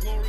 Glory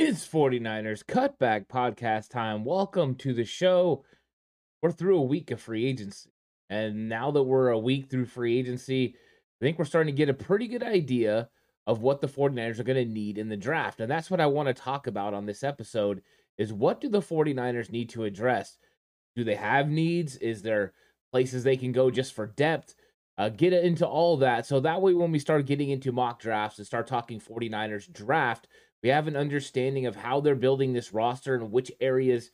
It's 49ers Cutback Podcast time. Welcome to the show. We're through a week of free agency. And now that we're a week through free agency, I think we're starting to get a pretty good idea of what the 49ers are going to need in the draft. And that's what I want to talk about on this episode is what do the 49ers need to address? Do they have needs? Is there places they can go just for depth? Get into all that. So that way when we start getting into mock drafts and start talking 49ers draft, we have an understanding of how they're building this roster and which areas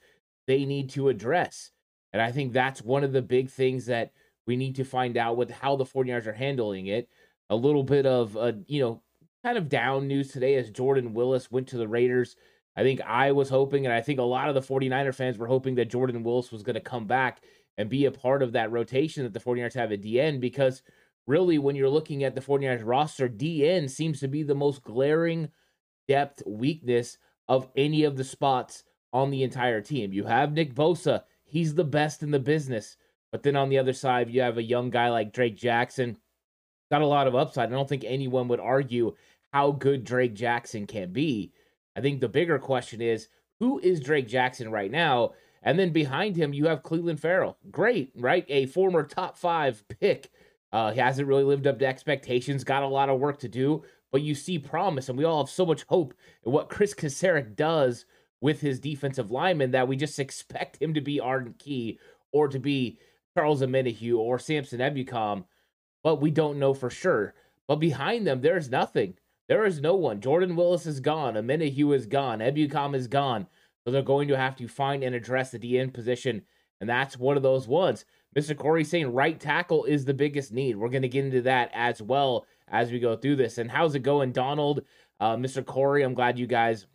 they need to address. And I think that's one of the big things that we need to find out with how the 49ers are handling it. A little bit of, kind of down news today as Jordan Willis went to the Raiders. I think I was hoping, and I think a lot of the 49er fans were hoping that Jordan Willis was going to come back and be a part of that rotation that the 49ers have at DN, because really when you're looking at the 49ers roster, DN seems to be the most glaring depth weakness of any of the spots on the entire team. You have Nick Bosa. He's the best in the business. But then on the other side, you have a young guy like Drake Jackson. Got a lot of upside. I don't think anyone would argue how good Drake Jackson can be. I think the bigger question is, who is Drake Jackson right now? And then behind him, you have Cleveland Farrell. Great, right? A former top 5 pick. He hasn't really lived up to expectations. Got a lot of work to do. But you see promise, and we all have so much hope in what Chris Kasarik does with his defensive linemen that we just expect him to be Arden Key or to be Charles Omenihu or Samson Ebukam, but we don't know for sure. But behind them, there's nothing. There is no one. Jordan Willis is gone. Omenihu is gone. Ebukam is gone. So they're going to have to find and address the DN position, and that's one of those ones. Mr. Corey saying right tackle is the biggest need. We're going to get into that as well as we go through this. And how's it going, Donald? Mr. Corey, I'm glad you guys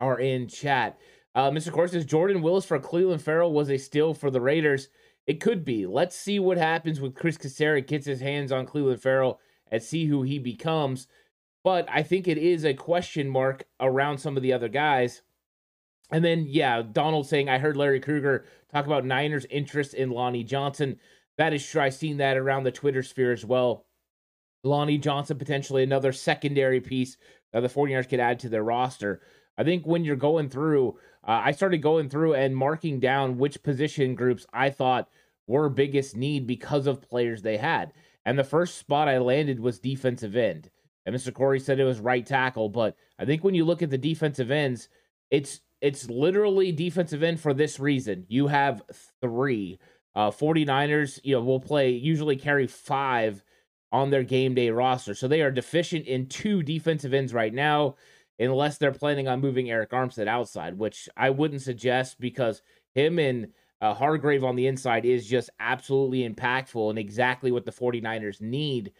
are in chat. Mr. Corey says, Jordan Willis for Cleveland Farrell was a steal for the Raiders. It could be. Let's see what happens when Chris Kasarik gets his hands on Cleveland Farrell and see who he becomes. But I think it is a question mark around some of the other guys. And then, yeah, Donald saying, I heard Larry Kruger talk about Niners' interest in Lonnie Johnson. That is true. I've seen that around the Twitter sphere as well. Lonnie Johnson, potentially another secondary piece that the 49ers could add to their roster. I think when you're going through, I started going through and marking down which position groups I thought were biggest need because of players they had. And the first spot I landed was defensive end. And Mr. Corey said it was right tackle, but I think when you look at the defensive ends, it's literally defensive end for this reason. You have 3. 49ers, will usually carry 5 on their game day roster. So they are deficient in 2 defensive ends right now, unless they're planning on moving Eric Armstead outside, which I wouldn't suggest because him and Hargrave on the inside is just absolutely impactful and exactly what the 49ers need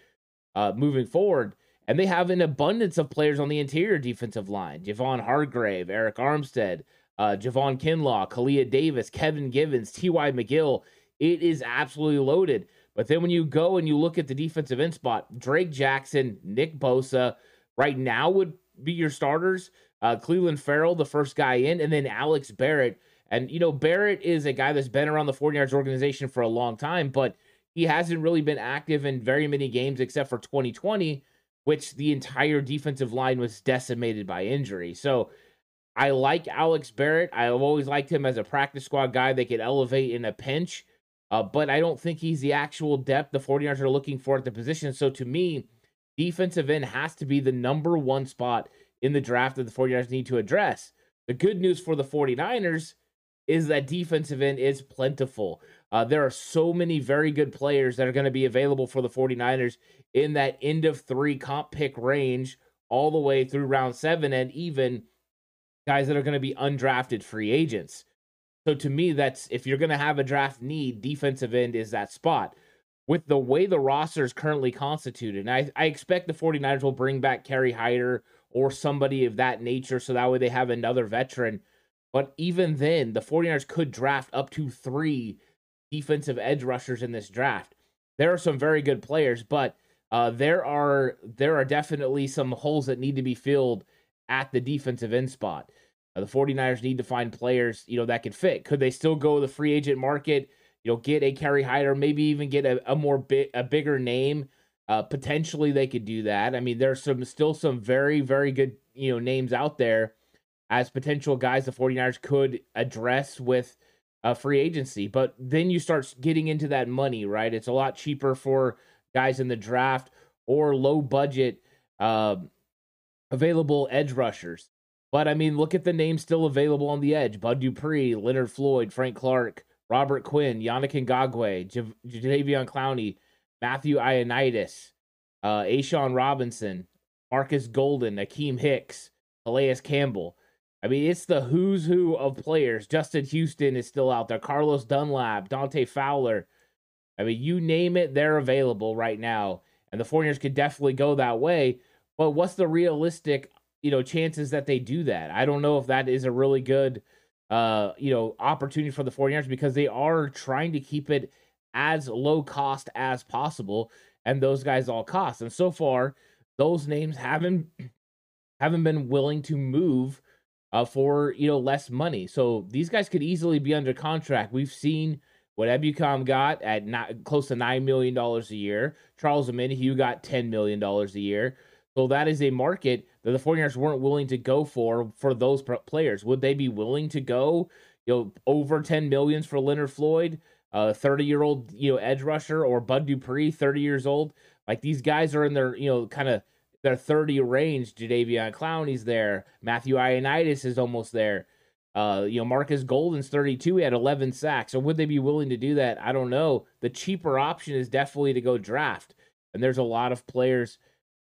moving forward. And they have an abundance of players on the interior defensive line. Javon Hargrave, Eric Armstead, Javon Kinlaw, Kalia Davis, Kevin Givens, T.Y. McGill. It is absolutely loaded. But then when you go and you look at the defensive end spot, Drake Jackson, Nick Bosa right now would be your starters. Cleveland Farrell, the first guy in, and then Alex Barrett. And, you know, Barrett is a guy that's been around the 49ers organization for a long time, but he hasn't really been active in very many games except for 2020, which the entire defensive line was decimated by injury. So I like Alex Barrett. I've always liked him as a practice squad guy that could elevate in a pinch, but I don't think he's the actual depth the 49ers are looking for at the position. So to me, defensive end has to be the number one spot in the draft that the 49ers need to address. The good news for the 49ers is that defensive end is plentiful. There are so many very good players that are going to be available for the 49ers in that end of three comp pick range all the way through round 7, and even guys that are going to be undrafted free agents. So to me, that's, if you're going to have a draft need, defensive end is that spot. With the way the roster is currently constituted, and I expect the 49ers will bring back Kerry Hyder or somebody of that nature, so that way they have another veteran. But even then, the 49ers could draft up to 3 defensive edge rushers in this draft. There are some very good players, but there are definitely some holes that need to be filled at the defensive end spot. The 49ers need to find players, you know, that could fit. Could they still go to the free agent market, you know, get a Kerry Hyder, maybe even get a bigger name? Potentially they could do that. I mean, there's still some very, very good, you know, names out there as potential guys the 49ers could address with a free agency. But then you start getting into that money, right? It's a lot cheaper for guys in the draft or low-budget available edge rushers. But, I mean, look at the names still available on the edge. Bud Dupree, Leonard Floyd, Frank Clark, Robert Quinn, Yannick Ngakoue, Jadeveon Clowney, Matthew Ioannidis, A'Shawn Robinson, Marcus Golden, Akeem Hicks, Calais Campbell. I mean, it's the who's who of players. Justin Houston is still out there. Carlos Dunlap, Dante Fowler. I mean, you name it, they're available right now. And the 49ers could definitely go that way. But what's the realistic, you know, chances that they do that? I don't know if that is a really good, you know, opportunity for the 49ers, because they are trying to keep it as low cost as possible. And those guys all cost. And so far, those names haven't been willing to move for, you know, less money. So these guys could easily be under contract. We've seen what Ebukam got at not close to $9 million a year. Charles Minshew got $10 million a year. So that is a market that the 49ers weren't willing to go for those players. Would they be willing to go, you know, over $10 million for Leonard Floyd, a 30-year-old, you know, edge rusher, or Bud Dupree, 30 years old? Like, these guys are in their, you know, kind of their 30 range. Jadeveon Clowney's there. Matthew Ioannidis is almost there. You know, Marcus Golden's 32. He had 11 sacks. So would they be willing to do that? I don't know. The cheaper option is definitely to go draft. And there's a lot of players,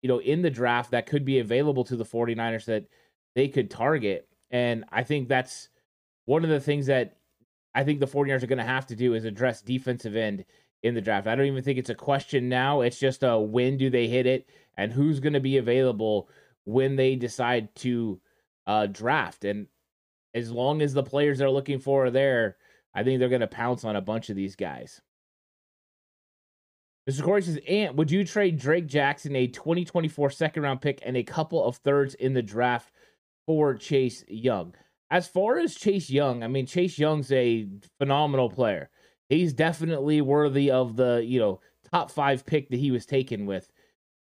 you know, in the draft that could be available to the 49ers that they could target. And I think that's one of the things that I think the 49ers are going to have to do, is address defensive end in the draft. I don't even think it's a question now. It's just a, when do they hit it, and who's going to be available when they decide to draft. And as long as the players they're looking for are there, I think they're going to pounce on a bunch of these guys. Mr. Corey says, Ant, would you trade Drake Jackson, a 2024 second-round pick, and a couple of thirds in the draft for Chase Young? As far as Chase Young, I mean, Chase Young's a phenomenal player. He's definitely worthy of the, you know, top 5 pick that he was taken with.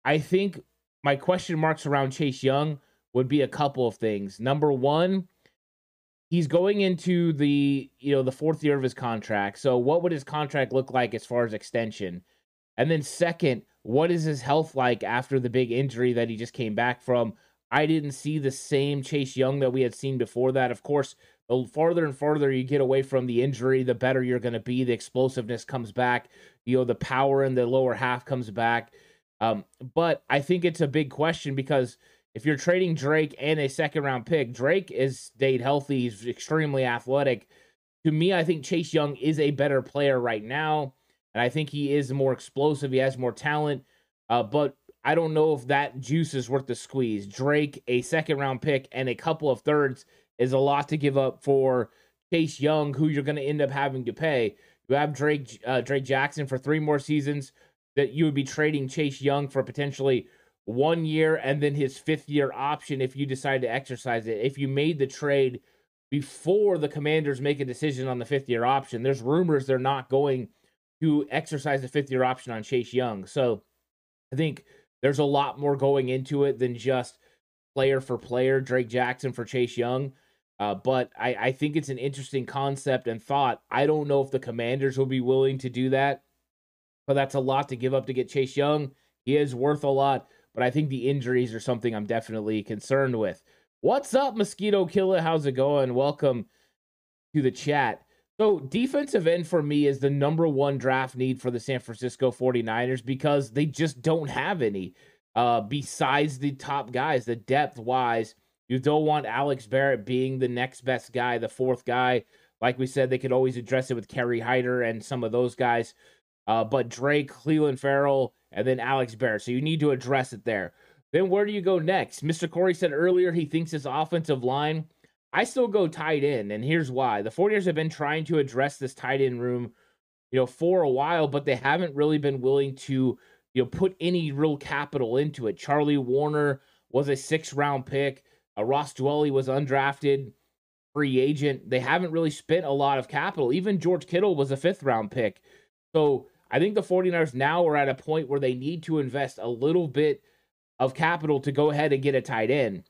I think my question marks around Chase Young would be a couple of things. Number one, he's going into the, you know, the 4th year of his contract. So what would his contract look like as far as extension? And then second, what is his health like after the big injury that he just came back from? I didn't see the same Chase Young that we had seen before that. Of course, the farther and farther you get away from the injury, the better you're going to be. The explosiveness comes back, you know, the power in the lower half comes back. But I think it's a big question, because if you're trading Drake and a second round pick, Drake is stayed healthy. He's extremely athletic. to me, I think Chase Young is a better player right now, and I think he is more explosive. He has more talent, but I don't know if that juice is worth the squeeze. Drake, a second-round pick, and a couple of thirds is a lot to give up for Chase Young, who you're going to end up having to pay. You have Drake Jackson for 3 more seasons that you would be trading Chase Young for potentially 1 year and then his 5th-year option if you decide to exercise it. If you made the trade before the Commanders make a decision on the 5th-year option, there's rumors they're not going to exercise the 5th-year option on Chase Young. So I think there's a lot more going into it than just player for player, Drake Jackson for Chase Young. But I think it's an interesting concept and thought. I don't know if the Commanders will be willing to do that, but that's a lot to give up to get Chase Young. He is worth a lot, but I think the injuries are something I'm definitely concerned with. What's up, Mosquito Killer? How's it going? Welcome to the chat. So defensive end for me is the number 1 draft need for the San Francisco 49ers because they just don't have any besides the top guys, the depth-wise. You don't want Alex Barrett being the next best guy, the 4th guy. Like we said, they could always address it with Kerry Hyder and some of those guys. But Drake, Cleveland Farrell, and then Alex Barrett. So you need to address it there. Then where do you go next? Mr. Corey said earlier he thinks his offensive line. I still go tight end, and here's why. The 49ers have been trying to address this tight end room, for a while, but they haven't really been willing to, put any real capital into it. Charlie Warner was a 6th-round pick. Ross Dwelly was undrafted, free agent. They haven't really spent a lot of capital. Even George Kittle was a 5th-round pick. So I think the 49ers now are at a point where they need to invest a little bit of capital to go ahead and get a tight end.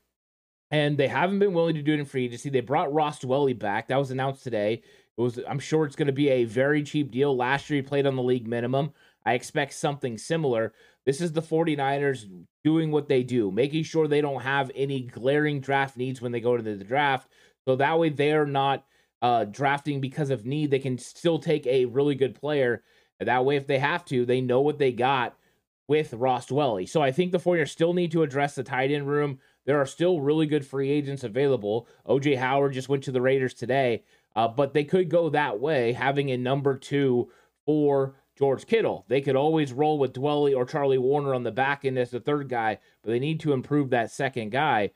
And they haven't been willing to do it in free agency. They brought Ross Dwelly back. That was announced today. I'm sure it's going to be a very cheap deal. Last year he played on the league minimum. I expect something similar. This is the 49ers doing what they do, making sure they don't have any glaring draft needs when they go to the draft. So that way they're not drafting because of need. They can still take a really good player. And that way, if they have to, they know what they got with Ross Dwelly. So I think the 49ers still need to address the tight end room. There are still really good free agents available. O.J. Howard just went to the Raiders today, but they could go that way, having a number 2 for George Kittle. They could always roll with Dwelly or Charlie Warner on the back end as the 3rd guy, but they need to improve that 2nd guy.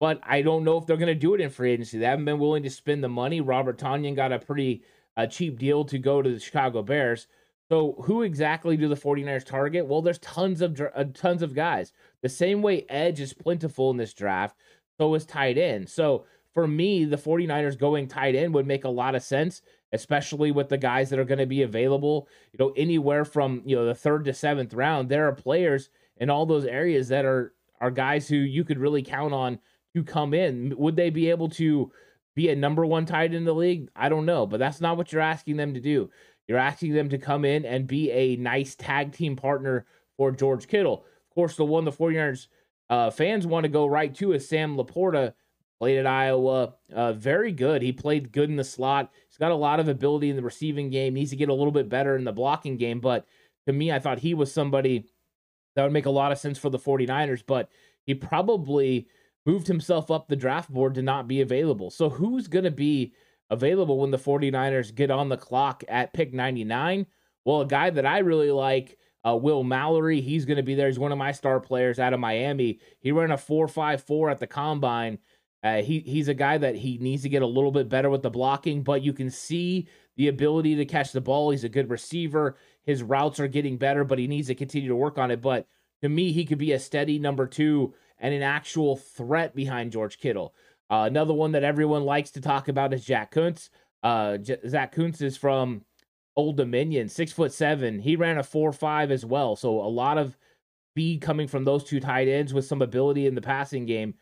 But I don't know if they're going to do it in free agency. They haven't been willing to spend the money. Robert Tonyan got a pretty cheap deal to go to the Chicago Bears. So who exactly do the 49ers target? Well, there's tons of guys. The same way edge is plentiful in this draft, so is tight end. So for me, the 49ers going tight end would make a lot of sense, especially with the guys that are going to be available, anywhere from, the 3rd to 7th round. There are players in all those areas that are guys who you could really count on to come in. Would they be able to be a number 1 tight end in the league? I don't know, but that's not what you're asking them to do. You're asking them to come in and be a nice tag team partner for George Kittle. Of course, the one the 49ers fans want to go right to is Sam Laporta. Played at Iowa. Very good. He played good in the slot. He's got a lot of ability in the receiving game. Needs to get a little bit better in the blocking game. But to me, I thought he was somebody that would make a lot of sense for the 49ers. But he probably moved himself up the draft board to not be available. So who's going to be available when the 49ers get on the clock at pick 99? Well, a guy that I really like, Will Mallory, he's going to be there. He's one of my star players out of Miami. He ran a 4.54 at the combine. He's a guy that he needs to get a little bit better with the blocking, but you can see the ability to catch the ball. He's a good receiver. His routes are getting better, but he needs to continue to work on it. But to me, he could be a steady number 2 and an actual threat behind George Kittle. Another one that everyone likes to talk about is Zach Kuntz. Zach Kuntz is from Old Dominion, 6'7". He ran a 4.5 as well. So a lot of speed coming from those 2 tight ends with some ability in the passing game.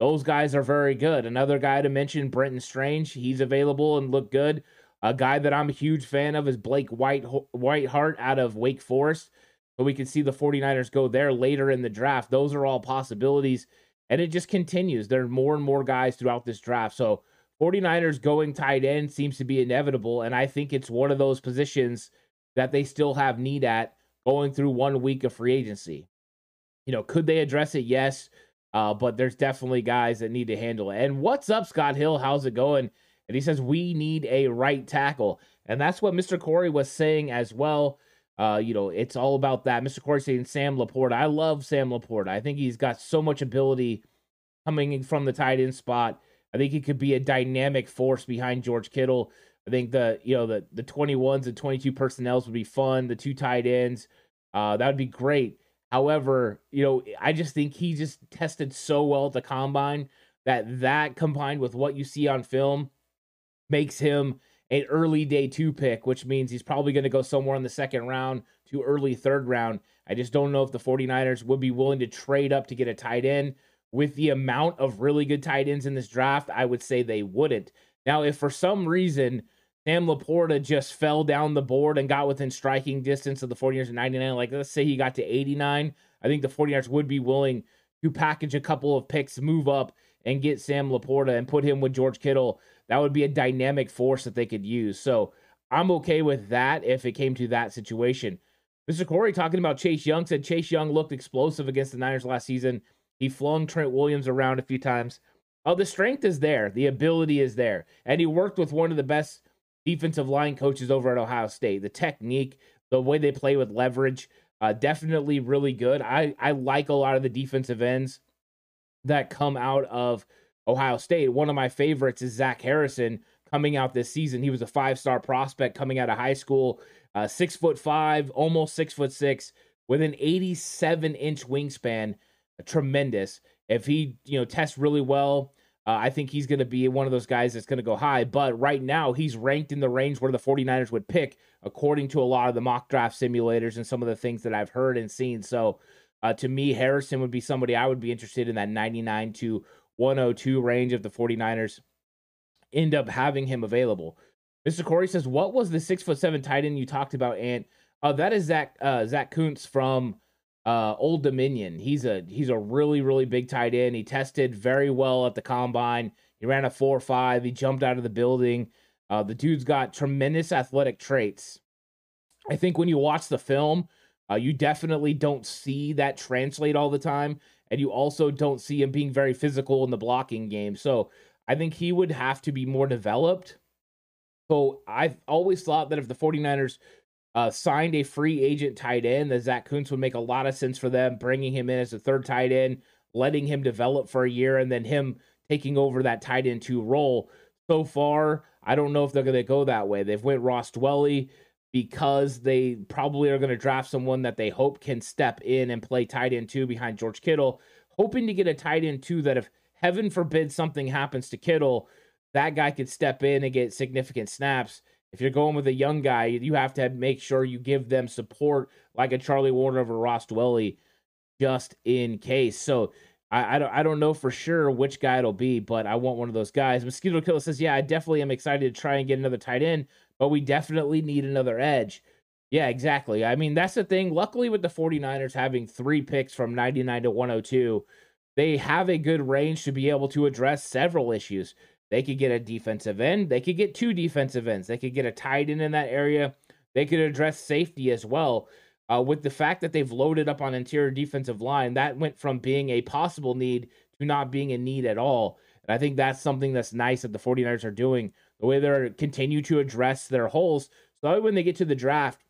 Those guys are very good. Another guy to mention, Brenton Strange. He's available and looked good. A guy that I'm a huge fan of is Blake Whitehart out of Wake Forest. So we can see the 49ers go there later in the draft. Those are all possibilities. And it just continues. There are more and more guys throughout this draft. So 49ers going tight end seems to be inevitable. And I think it's one of those positions that they still have need at going through 1 week of free agency. Could they address it? Yes. But there's definitely guys that need to handle it. And what's up, Scott Hill? How's it going? And he says, we need a right tackle. And that's what Mr. Corey was saying as well. It's all about that. Mr. Corey saying Sam Laporta. I love Sam Laporta. I think he's got so much ability coming from the tight end spot. I think he could be a dynamic force behind George Kittle. I think the 21s and 22 personnels would be fun. The two tight ends, that would be great. However, I just think he just tested so well at the combine that combined with what you see on film makes him an early day 2 pick, which means he's probably going to go somewhere in the second round to early third round. I just don't know if the 49ers would be willing to trade up to get a tight end. With the amount of really good tight ends in this draft, I would say they wouldn't. Now, if for some reason Sam Laporta just fell down the board and got within striking distance of the 49ers at 99, like let's say he got to 89, I think the 49ers would be willing to package a couple of picks, move up, and get Sam Laporta and put him with George Kittle. That would be a dynamic force that they could use. So I'm okay with that if it came to that situation. Mr. Corey talking about Chase Young said Chase Young looked explosive against the Niners last season. He flung Trent Williams around a few times. Oh, the strength is there. The ability is there. And he worked with one of the best defensive line coaches over at Ohio State. The technique, the way they play with leverage, definitely really good. I like a lot of the defensive ends that come out of Ohio State. One of my favorites is Zach Harrison coming out this season. He was a 5-star prospect coming out of high school, 6'5", almost 6'6", with an 87-inch wingspan. Tremendous. If he, tests really well, I think he's going to be one of those guys that's going to go high. But right now, he's ranked in the range where the 49ers would pick, according to a lot of the mock draft simulators and some of the things that I've heard and seen. So to me, Harrison would be somebody I would be interested in that 99 to 102 range if the 49ers end up having him available. Mr. Corey says, what was the 6'7" tight end you talked about, Ant? That is Zach Kuntz from Old Dominion. He's a really, really big tight end. He tested very well at the combine. He ran a 4.5. He jumped out of the building. The dude's got tremendous athletic traits. I think when you watch the film, you definitely don't see that translate all the time. And you also don't see him being very physical in the blocking game. So I think he would have to be more developed. So I've always thought that if the 49ers signed a free agent tight end, that Zach Kuntz would make a lot of sense for them, bringing him in as a third tight end, letting him develop for a year, and then him taking over that tight end 2 role. So far, I don't know if they're going to go that way. They've went Ross Dwelly because they probably are going to draft someone that they hope can step in and play tight end 2 behind George Kittle, hoping to get a tight end 2 that if heaven forbid something happens to Kittle, that guy could step in and get significant snaps. If you're going with a young guy, you have to make sure you give them support like a Charlie Warner over Ross Dwelly just in case. So I don't know for sure which guy it'll be, but I want one of those guys. Mosquito Killer says, yeah, I definitely am excited to try and get another tight end, but we definitely need another edge. Yeah, exactly. I mean, that's the thing. Luckily with the 49ers having 3 picks from 99 to 102, they have a good range to be able to address several issues. They could get a defensive end. They could get 2 defensive ends. They could get a tight end in that area. They could address safety as well. With the fact that they've loaded up on interior defensive line, that went from being a possible need to not being a need at all. And I think that's something that's nice that the 49ers are doing, the way they continue to address their holes. So that way when they get to the draft,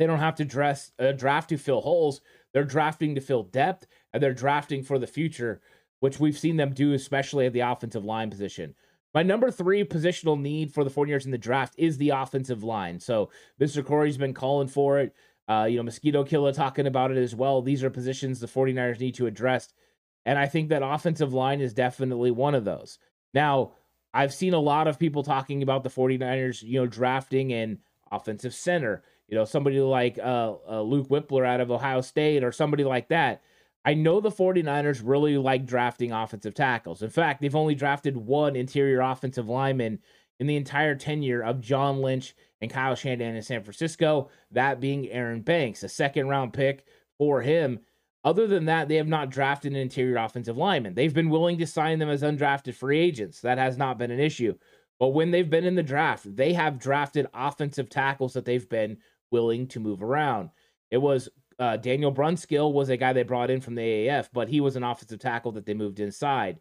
they don't have to draft to fill holes. They're drafting to fill depth, and they're drafting for the future, which we've seen them do, especially at the offensive line position. My number 3 positional need for the 49ers in the draft is the offensive line. So Mr. Corey's been calling for it. Mosquito Killer talking about it as well. These are positions the 49ers need to address. And I think that offensive line is definitely one of those. Now, I've seen a lot of people talking about the 49ers, drafting an offensive center, somebody like Luke Whippler out of Ohio State or somebody like that. I know the 49ers really like drafting offensive tackles. In fact, they've only drafted 1 interior offensive lineman in the entire tenure of John Lynch and Kyle Shanahan in San Francisco, that being Aaron Banks, a second-round pick for him. Other than that, they have not drafted an interior offensive lineman. They've been willing to sign them as undrafted free agents. That has not been an issue. But when they've been in the draft, they have drafted offensive tackles that they've been willing to move around. It was Daniel Brunskill was a guy they brought in from the AAF, but he was an offensive tackle that they moved inside.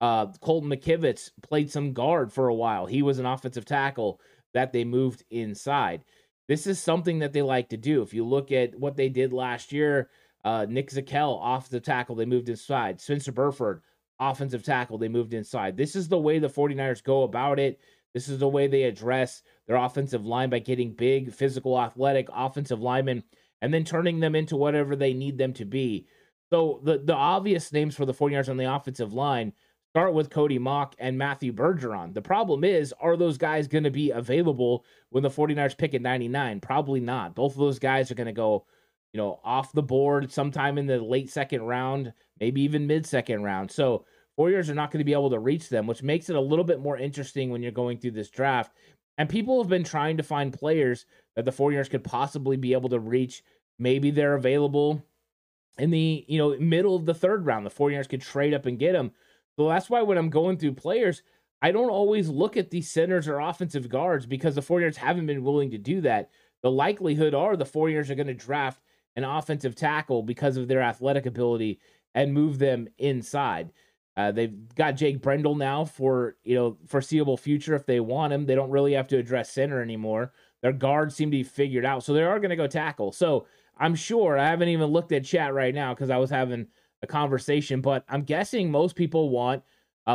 Colton McKivitz played some guard for a while. He was an offensive tackle that they moved inside. This is something that they like to do. If you look at what they did last year, Nick Zakel, offensive tackle, they moved inside. Spencer Burford, offensive tackle, they moved inside. This is the way the 49ers go about it. This is the way they address their offensive line by getting big, physical, athletic offensive linemen and then turning them into whatever they need them to be. So the obvious names for the 49ers on the offensive line start with Cody Mock and Matthew Bergeron. The problem is, are those guys going to be available when the 49ers pick at 99? Probably not. Both of those guys are going to go, off the board sometime in the late second round, maybe even mid-second round. So 49ers are not going to be able to reach them, which makes it a little bit more interesting when you're going through this draft. And people have been trying to find players that the 49ers could possibly be able to reach. Maybe they're available in the middle of the third round. The 49ers could trade up and get them. So that's why when I'm going through players, I don't always look at these centers or offensive guards because the 49ers haven't been willing to do that. The likelihood are the 49ers are going to draft an offensive tackle because of their athletic ability and move them inside. They've got Jake Brendel now for foreseeable future if they want him. They don't really have to address center anymore. Their guards seem to be figured out, so they are going to go tackle. So I'm sure, I haven't even looked at chat right now because I was having a conversation, but I'm guessing most people want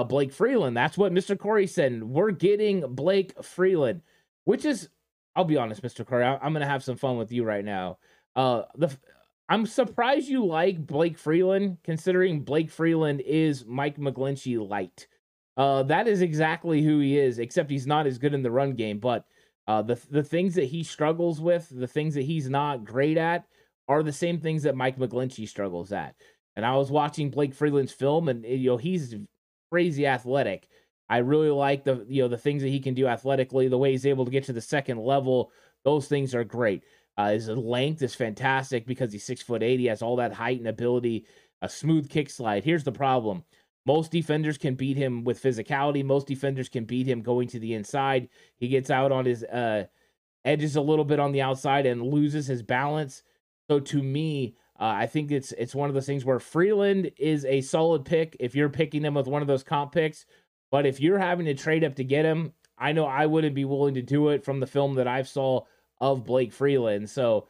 Blake Freeland. That's what Mr. Corey said. We're getting Blake Freeland, which is, I'll be honest, Mr. Corey, I'm going to have some fun with you right now. I'm surprised you like Blake Freeland, considering Blake Freeland is Mike McGlinchey light. That is exactly who he is, except he's not as good in the run game. But the things that he struggles with, the things that he's not great at, are the same things that Mike McGlinchey struggles at. And I was watching Blake Freeland's film, and he's crazy athletic. I really like the things that he can do athletically, the way he's able to get to the second level. Those things are great. His length is fantastic because he's 6'8". He has all that height and ability, a smooth kick slide. Here's the problem. Most defenders can beat him with physicality. Most defenders can beat him going to the inside. He gets out on his edges a little bit on the outside and loses his balance. So to me, I think it's one of those things where Freeland is a solid pick if you're picking him with one of those comp picks. But if you're having to trade up to get him, I know I wouldn't be willing to do it from the film that I've saw of Blake Freeland. So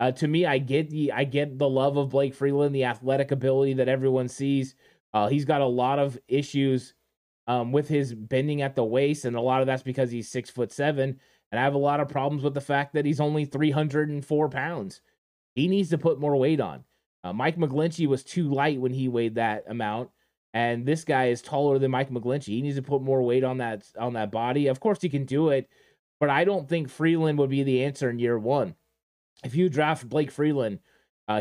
to me, I get the love of Blake Freeland, the athletic ability that everyone sees. He's got a lot of issues with his bending at the waist, and a lot of that's because he's 6'7", and I have a lot of problems with the fact that he's only 304 pounds. He needs to put more weight on. Mike McGlinchey was too light when he weighed that amount, and this guy is taller than Mike McGlinchey. He needs to put more weight on that body. Of course, he can do it. But I don't think Freeland would be the answer in year one. If you draft Blake Freeland,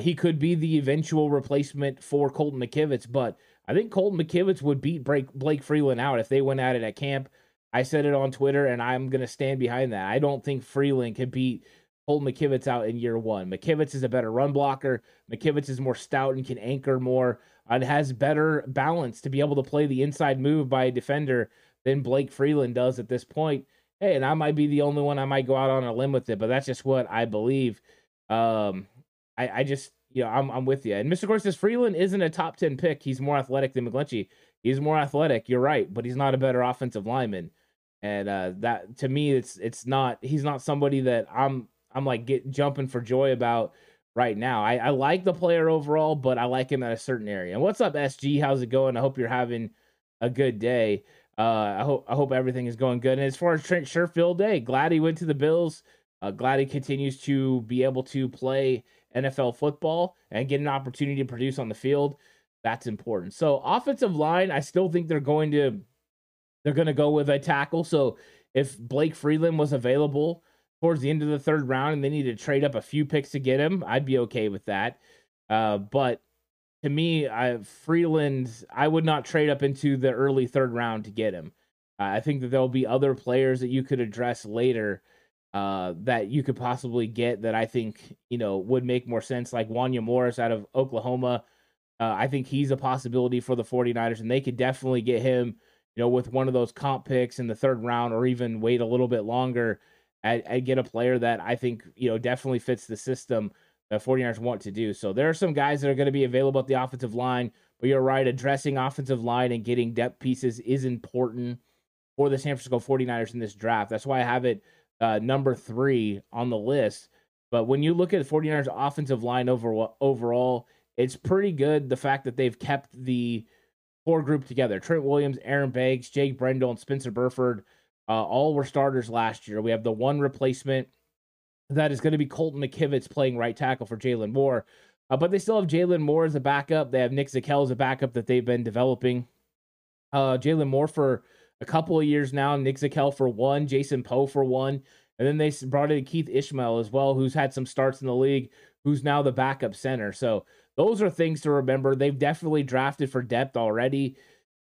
he could be the eventual replacement for Colton McKivitz, but I think Colton McKivitz would beat Blake Freeland out if they went at it at camp. I said it on Twitter, and I'm going to stand behind that. I don't think Freeland could beat Colton McKivitz out in year one. McKivitz is a better run blocker. McKivitz is more stout and can anchor more and has better balance to be able to play the inside move by a defender than Blake Freeland does at this point. Hey, and I might be the only one. I might go out on a limb with it, but that's just what I believe. I just, I'm with you. And Mr. Gore says Freeland isn't a top 10 pick. He's more athletic than McGlinchey. He's more athletic. You're right, but he's not a better offensive lineman. And that to me, it's not. He's not somebody that I'm like jumping for joy about right now. I like the player overall, but I like him at a certain area. And what's up, SG? How's it going? I hope you're having a good day. I hope everything is going good. And as far as Trent Sherfield, glad he went to the Bills. Glad he continues to be able to play NFL football and get an opportunity to produce on the field. That's important. So offensive line, I still think they're going to go with a tackle. So if Blake Freeland was available towards the end of the third round and they needed to trade up a few picks to get him, I'd be okay with that. But to me, Freeland, I would not trade up into the early third round to get him. I think that there'll be other players that you could address later that you could possibly get that I think, would make more sense, like Wanya Morris out of Oklahoma. I think he's a possibility for the 49ers, and they could definitely get him, with one of those comp picks in the third round or even wait a little bit longer and get a player that I think, definitely fits the system the 49ers want to do. So there are some guys that are going to be available at the offensive line But you're right, addressing offensive line and getting depth pieces is important for the San Francisco 49ers in this draft. That's why I have it number 3 on the list. But when you look at the 49ers offensive line overall, it's pretty good. The fact that they've kept the core group together, Trent Williams, Aaron Banks, Jake Brendel, and Spencer Burford, all were starters last year. We have the one replacement that is going to be Colton McKivitz playing right tackle for Jalen Moore. But they still have Jalen Moore as a backup. They have Nick Zakel as a backup that they've been developing. Jalen Moore for a couple of years now, Nick Zakel for one, Jason Poe for one. And then they brought in Keith Ishmael as well, who's had some starts in the league, who's now the backup center. So those are things to remember. They've definitely drafted for depth already.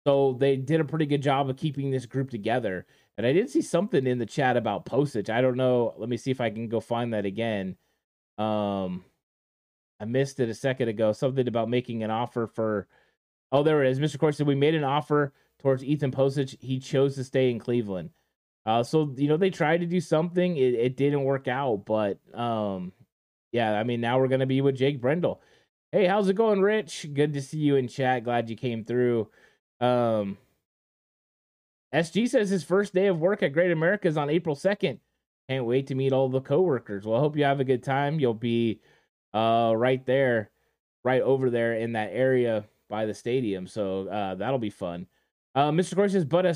So they did a pretty good job of keeping this group together. And I did see something in the chat about postage. I don't know. Let me see if I can go find that again. I missed it a second ago. Something about making an offer for... Oh, there it is. Mr. Corey said, we made an offer towards Ethan Postage. He chose to stay in Cleveland. So, you know, they tried to do something. It didn't work out. But, yeah, I mean, now we're going to be with Jake Brendel. Hey, how's it going, Rich? Good to see you in chat. Glad you came through. SG says his first day of work at Great America is on April 2nd. Can't wait to meet all the coworkers. Well, I hope you have a good time. You'll be... right there, right over there in that area by the stadium. So that'll be fun. Mr. Corey says, but I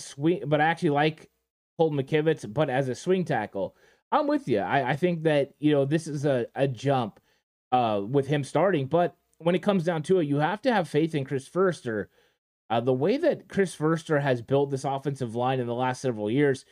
actually like Colton McKivitz, but as a swing tackle. I'm with you. I think that, you know, this is a jump with him starting, but when it comes down to it, you have to have faith in Chris Furster. The way that Chris Furster has built this offensive line in the last several years,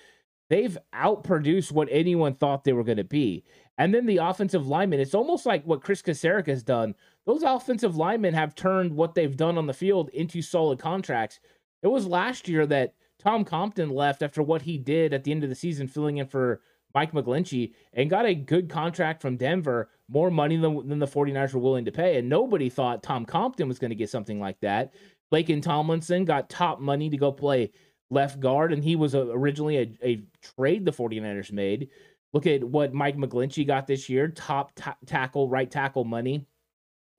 they've outproduced what anyone thought they were going to be. And then the offensive linemen, it's almost like what Chris Kasarik has done. Those offensive linemen have turned what they've done on the field into solid contracts. It was last year that Tom Compton left after what he did at the end of the season, filling in for Mike McGlinchey, and got a good contract from Denver, more money than the 49ers were willing to pay. And nobody thought Tom Compton was going to get something like that. Laken Tomlinson got top money to go play left guard, and he was originally a trade the 49ers made. Look at what Mike McGlinchey got this year, top tackle, right tackle money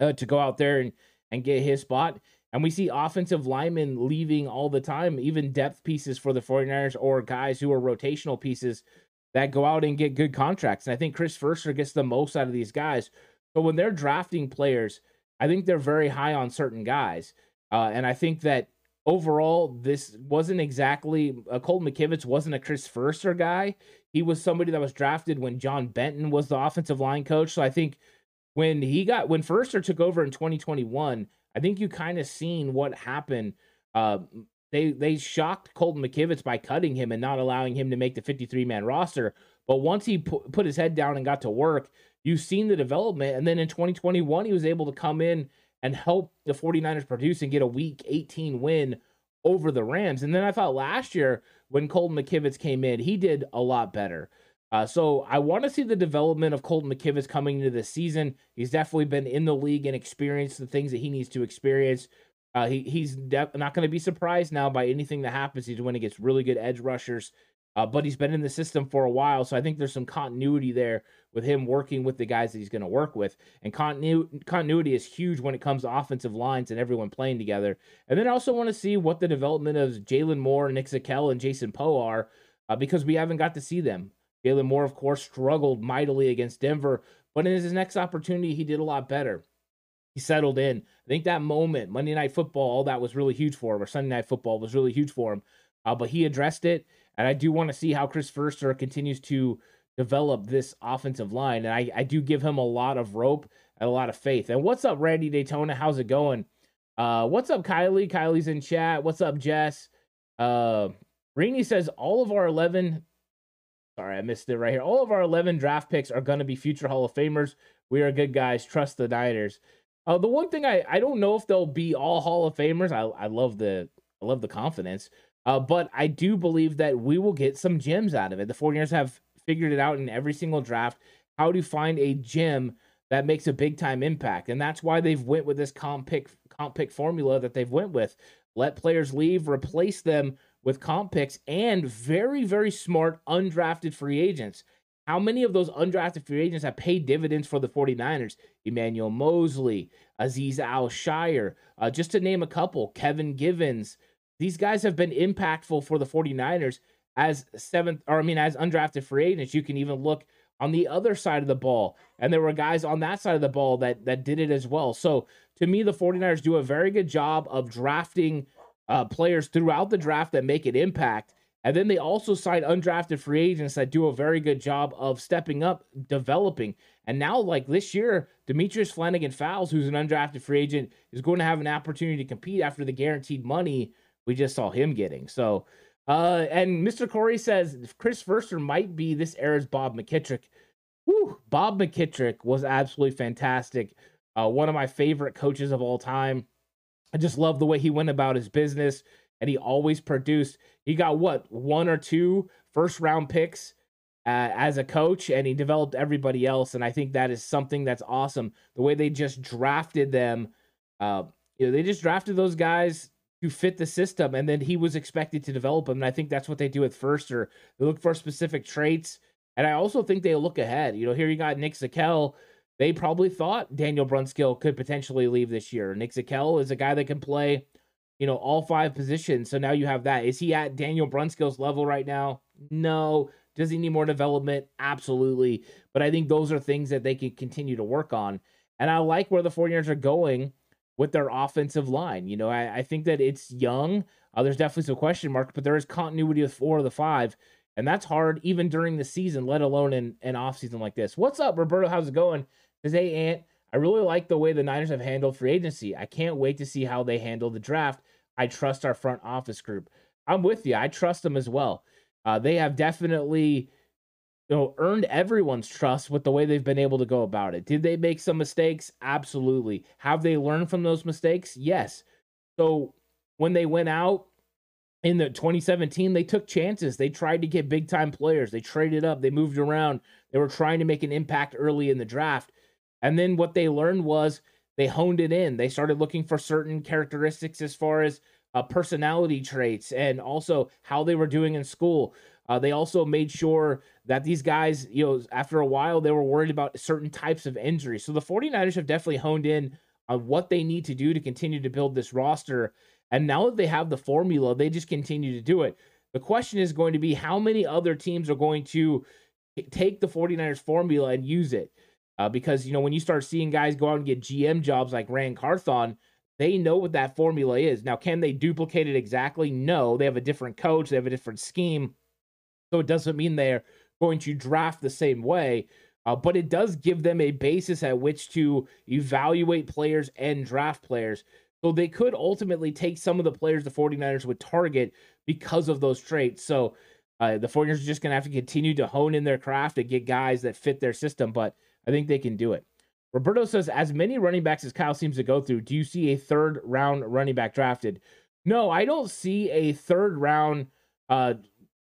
to go out there and get his spot. And we see offensive linemen leaving all the time, even depth pieces for the 49ers or guys who are rotational pieces that go out and get good contracts. And I think Chris Furster gets the most out of these guys. But when they're drafting players, I think they're very high on certain guys. And I think that overall, this wasn't exactly... Colton McKivitz wasn't a Chris Furster guy. He was somebody that was drafted when John Benton was the offensive line coach. So I think when Furster took over in 2021, I think you kind of seen what happened. They shocked Colton McKivitz by cutting him and not allowing him to make the 53-man roster. But once he put his head down and got to work, you've seen the development. And then in 2021, he was able to come in and help the 49ers produce and get a Week 18 win over the Rams. And then I thought last year when Colton McKivitz came in, he did a lot better. So I want to see the development of Colton McKivitz coming into this season. He's definitely been in the league and experienced the things that he needs to experience. He's not going to be surprised now by anything that happens. He's when he gets really good edge rushers, but he's been in the system for a while. So I think there's some continuity there with him working with the guys that he's going to work with. And continuity is huge when it comes to offensive lines and everyone playing together. And then I also want to see what the development of Jalen Moore, Nick Zakel, and Jason Poe are, because we haven't got to see them. Jalen Moore, of course, struggled mightily against Denver, but in his next opportunity, he did a lot better. He settled in. I think that moment, Monday Night Football, all that was really huge for him, or Sunday Night Football was really huge for him, but he addressed it. And I do want to see how Chris Furster continues to develop this offensive line. And I do give him a lot of rope and a lot of faith. And what's up, Randy Daytona? How's it going? What's up, Kylie? Kylie's in chat. What's up, Jess? Rainey says all of our 11... Sorry, I missed it right here. All of our 11 draft picks are going to be future Hall of Famers. We are good guys. Trust the Niners. The one thing I don't know if they'll be all Hall of Famers. I love the confidence. But I do believe that we will get some gems out of it. The 49ers have figured it out in every single draft, how to find a gem that makes a big-time impact. And that's why they've went with this comp pick formula that they've went with. Let players leave, replace them with comp picks, and very, very smart undrafted free agents. How many of those undrafted free agents have paid dividends for the 49ers? Emmanuel Mosley, Azeez Al-Shire, just to name a couple, Kevin Givens. These guys have been impactful for the 49ers as as undrafted free agents. You can even look on the other side of the ball, and there were guys on that side of the ball that did it as well. So to me, the 49ers do a very good job of drafting players throughout the draft that make an impact. And then they also sign undrafted free agents that do a very good job of stepping up, developing. And now, like this year, Demetrius Flanagan-Fowles, who's an undrafted free agent, is going to have an opportunity to compete after the guaranteed money we just saw him getting. So, and Mr. Corey says, Chris Verster might be this era's Bob McKittrick. Woo! Bob McKittrick was absolutely fantastic. One of my favorite coaches of all time. I just love the way he went about his business. And he always produced. He got one or two first round picks as a coach, and he developed everybody else. And I think that is something that's awesome. The way they just drafted them, they just drafted those guys to fit the system, and then he was expected to develop them. And I think that's what they do with Verster. They look for specific traits, and I also think they look ahead. Here you got Nick Sakel. They probably thought Daniel Brunskill could potentially leave this year. Nick Sakel is a guy that can play all five positions. So now you have that. Is he at Daniel Brunskill's level right now? No. Does he need more development? Absolutely. But I think those are things that they can continue to work on. And I like where the 49ers are going with their offensive line. I think that it's young. There's definitely some question marks, but there is continuity with four of the five. And that's hard even during the season, let alone in an offseason like this. What's up, Roberto? How's it going? Says, hey, Ant, I really like the way the Niners have handled free agency. I can't wait to see how they handle the draft. I trust our front office group. I'm with you. I trust them as well. They have definitely, earned everyone's trust with the way they've been able to go about it. Did they make some mistakes? Absolutely. Have they learned from those mistakes? Yes. So when they went out in the 2017, they took chances. They tried to get big time players. They traded up. They moved around. They were trying to make an impact early in the draft. And then what they learned was they honed it in. They started looking for certain characteristics as far as personality traits and also how they were doing in school. They also made sure that these guys, after a while, they were worried about certain types of injuries. So the 49ers have definitely honed in on what they need to do to continue to build this roster. And now that they have the formula, they just continue to do it. The question is going to be how many other teams are going to take the 49ers formula and use it. Because, when you start seeing guys go out and get GM jobs like Rand Carthon, they know what that formula is. Now, can they duplicate it exactly? No, they have a different coach. They have a different scheme. So it doesn't mean they're going to draft the same way. But it does give them a basis at which to evaluate players and draft players. So they could ultimately take some of the players the 49ers would target because of those traits. So the 49ers are just going to have to continue to hone in their craft and get guys that fit their system. But I think they can do it. Roberto says, as many running backs as Kyle seems to go through, do you see a third round running back drafted? No, I don't see a third round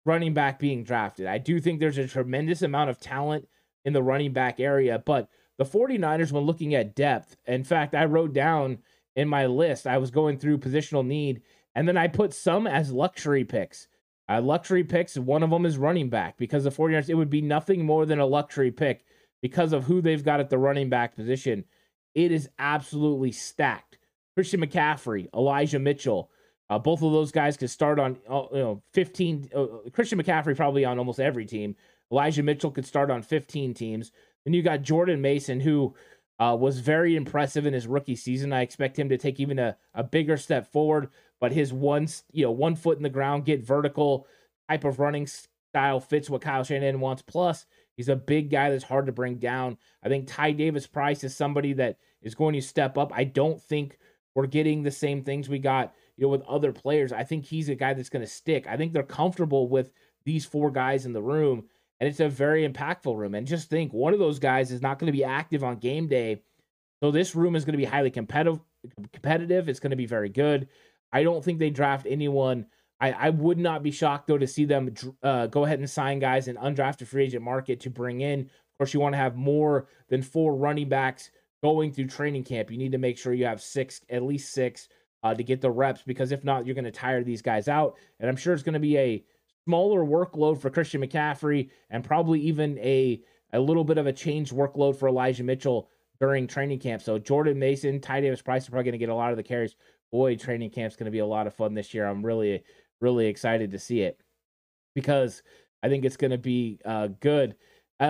running back being drafted. I do think there's a tremendous amount of talent in the running back area, but the 49ers, when looking at depth, in fact, I wrote down in my list, I was going through positional need, and then I put some as luxury picks. Luxury picks, one of them is running back, because the 49ers, it would be nothing more than a luxury pick. Because of who they've got at the running back position, it is absolutely stacked. Christian McCaffrey, Elijah Mitchell, both of those guys could start on 15. Christian McCaffrey probably on almost every team. Elijah Mitchell could start on 15 teams. Then you got Jordan Mason, who was very impressive in his rookie season. I expect him to take even a bigger step forward. But his one foot in the ground, get vertical type of running style fits what Kyle Shanahan wants. Plus, he's a big guy that's hard to bring down. I think Ty Davis-Price is somebody that is going to step up. I don't think we're getting the same things we got, with other players. I think he's a guy that's going to stick. I think they're comfortable with these four guys in the room, and it's a very impactful room. And just think, one of those guys is not going to be active on game day, so this room is going to be highly competitive. It's going to be very good. I don't think they draft anyone. I would not be shocked, though, to see them go ahead and sign guys in undrafted free agent market to bring in. Of course, you want to have more than four running backs going through training camp. You need to make sure you have at least six, to get the reps, because if not, you're going to tire these guys out. And I'm sure it's going to be a smaller workload for Christian McCaffrey and probably even a little bit of a changed workload for Elijah Mitchell during training camp. So Jordan Mason, Ty Davis-Price are probably going to get a lot of the carries. Boy, training camp's going to be a lot of fun this year. I'm really, really excited to see it because I think it's going to be good.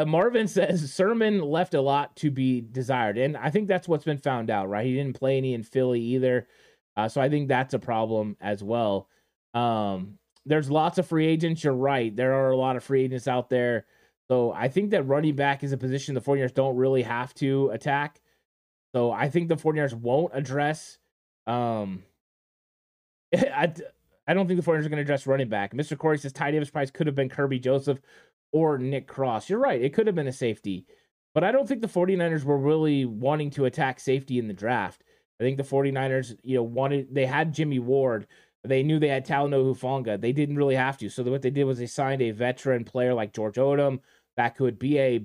Marvin says Sermon left a lot to be desired. And I think that's what's been found out, right? He didn't play any in Philly either. So I think that's a problem as well. There's lots of free agents. You're right. There are a lot of free agents out there. So I think that running back is a position the 49ers don't really have to attack. So I think the 49ers won't address. I don't think the 49ers are going to address running back. Mr. Corey says Ty Davis-Price could have been Kirby Joseph or Nick Cross. You're right. It could have been a safety. But I don't think the 49ers were really wanting to attack safety in the draft. I think the 49ers, they had Jimmy Ward. They knew they had Talanoa Hufanga. They didn't really have to. So what they did was they signed a veteran player like George Odom that could be a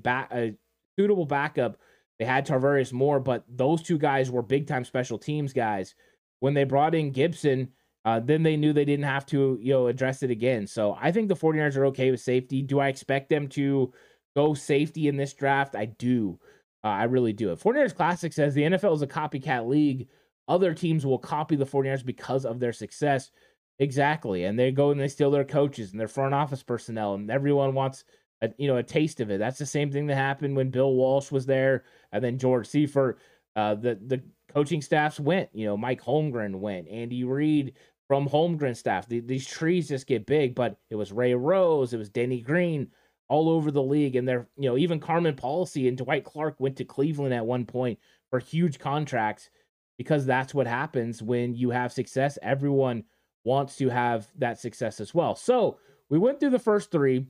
suitable backup. They had Tarvarius Moore, but those two guys were big-time special teams guys. When they brought in Gibson, then they knew they didn't have to address it again. So I think the 49ers are okay with safety. Do I expect them to go safety in this draft? I do. I really do. 49ers Classic says the NFL is a copycat league. Other teams will copy the 49ers because of their success. Exactly. And they go and they steal their coaches and their front office personnel, and everyone wants a taste of it. That's the same thing that happened when Bill Walsh was there, and then George Seifert. The coaching staffs went. Mike Holmgren went. Andy Reid from Holmgren's staff. These trees just get big, but it was Ray Rose. It was Denny Green all over the league. And they're, even Carmen Palsy and Dwight Clark went to Cleveland at one point for huge contracts, because that's what happens when you have success. Everyone wants to have that success as well. So we went through the first three: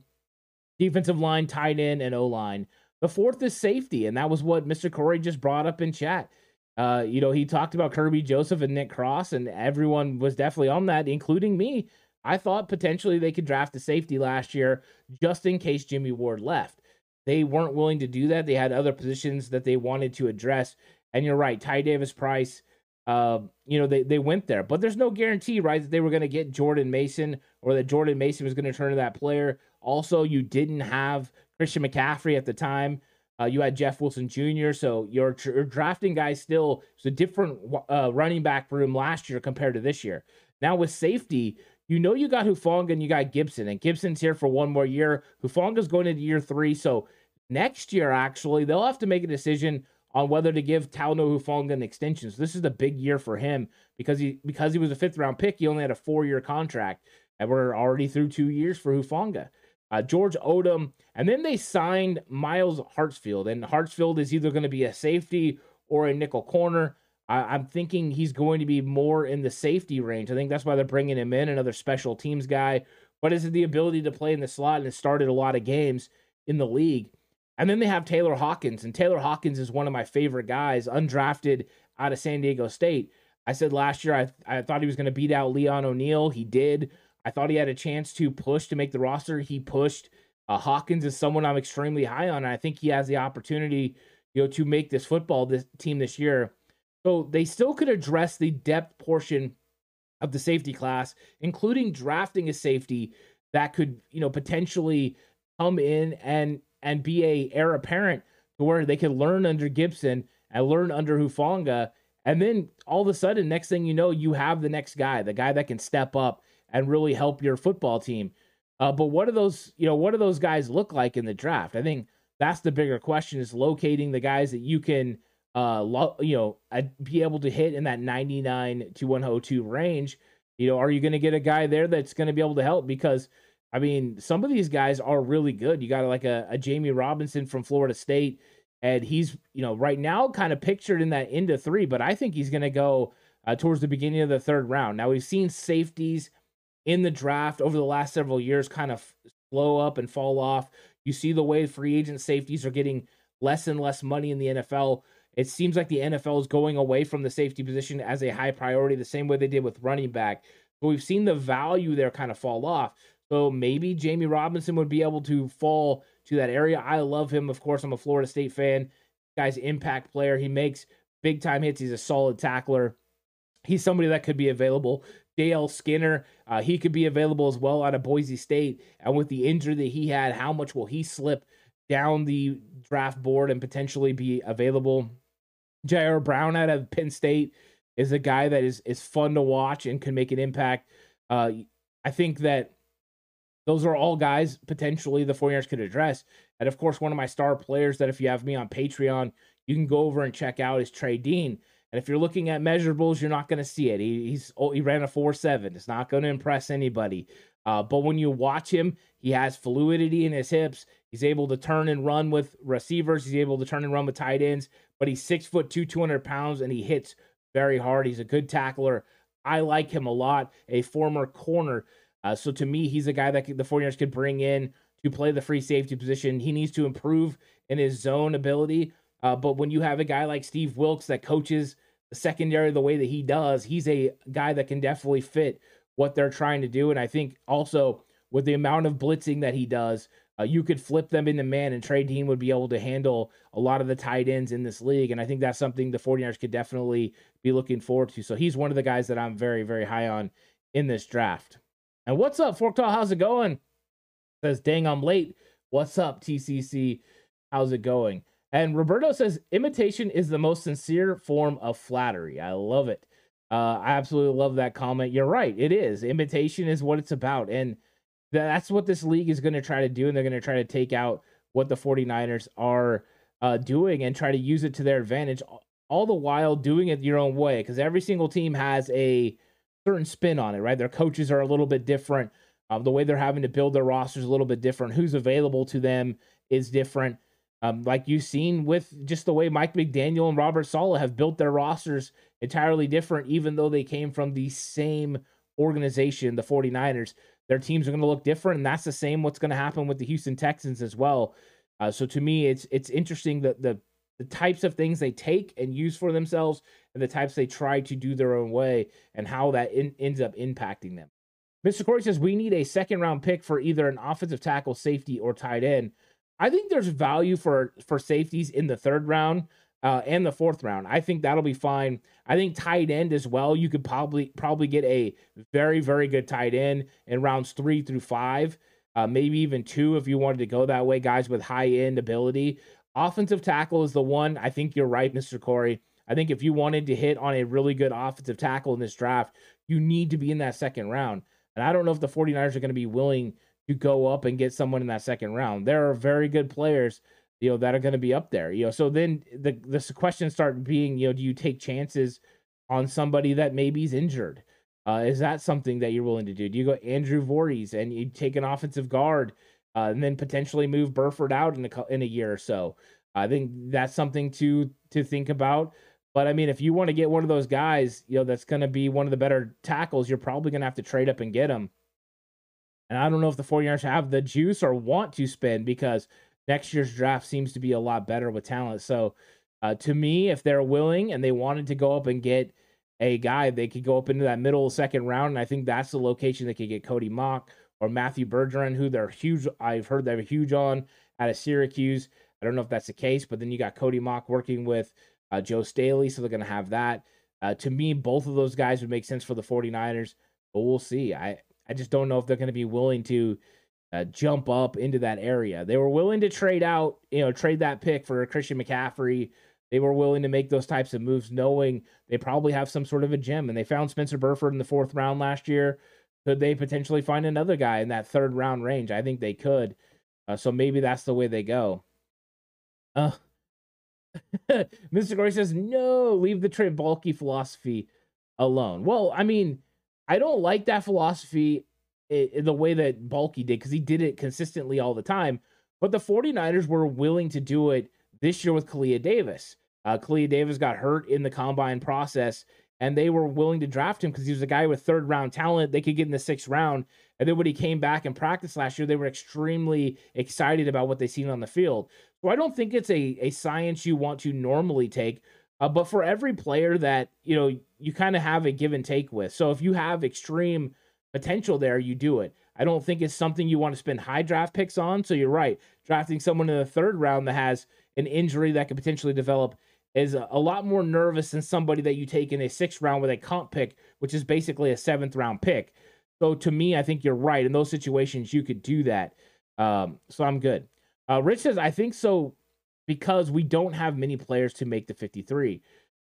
defensive line, tight end, and O-line. The fourth is safety, and that was what Mr. Corey just brought up in chat. He talked about Kirby Joseph and Nick Cross, and everyone was definitely on that, including me. I thought potentially they could draft a safety last year just in case Jimmy Ward left. They weren't willing to do that. They had other positions that they wanted to address. And you're right, Ty Davis-Price, they went there. But there's no guarantee, right, that they were going to get Jordan Mason or that Jordan Mason was going to turn to that player. Also, you didn't have Christian McCaffrey at the time. You had Jeff Wilson Jr., so you're drafting guys still. It's a different running back room last year compared to this year. Now with safety, you got Hufanga and you got Gibson, and Gibson's here for one more year. Hufanga's going into year 3, so next year, actually, they'll have to make a decision on whether to give Talanoa Hufanga an extension. So this is the big year for him because he was a 5th-round pick. He only had a 4-year contract, and we're already through 2 years for Hufanga. George Odom, and then they signed Myles Hartsfield, and Hartsfield is either going to be a safety or a nickel corner. I'm thinking he's going to be more in the safety range. I think that's why they're bringing him in, another special teams guy. But is it the ability to play in the slot, and has started a lot of games in the league. And then they have Taylor Hawkins, and Taylor Hawkins is one of my favorite guys, undrafted out of San Diego State. I said last year I thought he was going to beat out Leon O'Neal. He did. I thought he had a chance to push to make the roster. He pushed. Hawkins is someone I'm extremely high on, and I think he has the opportunity to make this team this year. So they still could address the depth portion of the safety class, including drafting a safety that could potentially come in and be a heir apparent to where they could learn under Gibson and learn under Hufanga. And then all of a sudden, next thing you know, you have the next guy, the guy that can step up and really help your football team. But what do those guys look like in the draft? I think that's the bigger question, is locating the guys that you can, be able to hit in that 99 to 102 range. Are you going to get a guy there that's going to be able to help? Because some of these guys are really good. You got like a Jamie Robinson from Florida State, and he's, right now kind of pictured in that end of 3, but I think he's going to go towards the beginning of the 3rd round. Now, we've seen safeties in the draft over the last several years kind of slow up and fall off. You see the way free agent safeties are getting less and less money in the NFL. It seems like the NFL is going away from the safety position as a high priority, the same way they did with running back. But we've seen the value there kind of fall off. So maybe Jamie Robinson would be able to fall to that area. I love him. Of course, I'm a Florida State fan. This guy's impact player. He makes big time hits. He's a solid tackler. He's somebody that could be available. Dale Skinner, he could be available as well out of Boise State. And with the injury that he had, how much will he slip down the draft board and potentially be available? Jair Brown out of Penn State is a guy that is fun to watch and can make an impact. I think that those are all guys potentially the 49ers could address. And, of course, one of my star players that if you have me on Patreon, you can go over and check out is Trey Dean. And if you're looking at measurables, you're not going to see it. He ran a 4.7. It's not going to impress anybody. But when you watch him, he has fluidity in his hips. He's able to turn and run with receivers. He's able to turn and run with tight ends. But he's 6'2", 200 pounds, and he hits very hard. He's a good tackler. I like him a lot, a former corner. So to me, he's a guy that the 49ers could bring in to play the free safety position. He needs to improve in his zone ability. But when you have a guy like Steve Wilks that coaches the secondary the way that he does, he's a guy that can definitely fit what they're trying to do. And I think also with the amount of blitzing that he does, you could flip them into man, and Trey Dean would be able to handle a lot of the tight ends in this league. And I think that's something the 49ers could definitely be looking forward to. So he's one of the guys that I'm very, very high on in this draft. And what's up, Forktall? How's it going? Says, dang, I'm late. What's up, TCC? How's it going? And Roberto says, imitation is the most sincere form of flattery. I love it. I absolutely love that comment. You're right. It is. Imitation is what it's about. And that's what this league is going to try to do. And they're going to try to take out what the 49ers are doing and try to use it to their advantage, all the while doing it your own way. Because every single team has a certain spin on it, right? Their coaches are a little bit different. The way they're having to build their rosters is a little bit different. Who's available to them is different. Like you've seen with just the way Mike McDaniel and Robert Saleh have built their rosters entirely different, even though they came from the same organization, the 49ers. Their teams are going to look different, and that's the same what's going to happen with the Houston Texans as well. So to me, it's interesting that the types of things they take and use for themselves and the types they try to do their own way and how that ends up impacting them. Mr. Corey says, we need a second-round pick for either an offensive tackle, safety, or tight end. I think there's value for safeties in the third round and the fourth round. I think that'll be fine. I think tight end as well. You could probably get a very, very good tight end in rounds 3 through 5, maybe even 2 if you wanted to go that way, guys with high-end ability. Offensive tackle is the one. I think you're right, Mr. Corey. I think if you wanted to hit on a really good offensive tackle in this draft, you need to be in that second round. And I don't know if the 49ers are going to be willing to go up and get someone in that second round. There are very good players, that are going to be up there, So then the questions start being, do you take chances on somebody that maybe is injured? Is that something that you're willing to do? Do you go Andrew Voorhees and you take an offensive guard and then potentially move Burford out in a year or so? I think that's something to think about. But I mean, if you want to get one of those guys, that's going to be one of the better tackles, you're probably going to have to trade up and get him. And I don't know if the 49ers have the juice or want to spend because next year's draft seems to be a lot better with talent. So to me, if they're willing and they wanted to go up and get a guy, they could go up into that middle second round. And I think that's the location they could get Cody Mock or Matthew Bergeron, who they're huge. I've heard they're huge on out of Syracuse. I don't know if that's the case, but then you got Cody Mock working with Joe Staley. So they're going to have that. To me, both of those guys would make sense for the 49ers, but we'll see. I just don't know if they're going to be willing to jump up into that area. They were willing to trade out, trade that pick for Christian McCaffrey. They were willing to make those types of moves knowing they probably have some sort of a gem. And they found Spencer Burford in the 4th round last year. Could they potentially find another guy in that 3rd round range? I think they could. So maybe that's the way they go. Mr. Corey says, no, leave the trade bulky philosophy alone. Well, I mean, I don't like that philosophy in the way that Bulky did because he did it consistently all the time. But the 49ers were willing to do it this year with Kalia Davis. Kalia Davis got hurt in the combine process, and they were willing to draft him because he was a guy with 3rd-round talent. They could get in the 6th round. And then when he came back and practiced last year, they were extremely excited about what they seen on the field. So I don't think it's a science you want to normally take. But for every player that, you kind of have a give and take with. So if you have extreme potential there, you do it. I don't think it's something you want to spend high draft picks on. So you're right. Drafting someone in the 3rd round that has an injury that could potentially develop is a lot more nervous than somebody that you take in a 6th round with a comp pick, which is basically a 7th round pick. So to me, I think you're right. In those situations, you could do that. So I'm good. Rich says, I think so because we don't have many players to make the 53.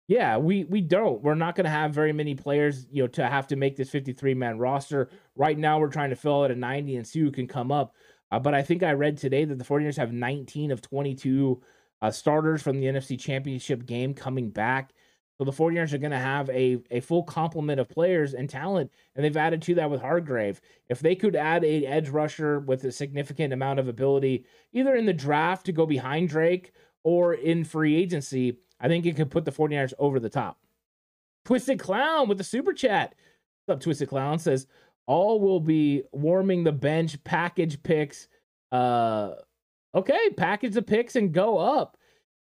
Yeah, we don't. We're not going to have very many players, you know, to have to make this 53-man roster. Right now, we're trying to fill out a 90 and see who can come up. But I think I read today that the 49ers have 19 of 22 starters from the NFC Championship game coming back. So the 49ers are going to have a full complement of players and talent, and they've added to that with Hargrave. If they could add an edge rusher with a significant amount of ability, either in the draft to go behind Drake or in free agency, I think it could put the 49ers over the top. Twisted Clown with the super chat. What's up, Twisted Clown? Says, all will be warming the bench, package picks. Okay, package the picks and go up.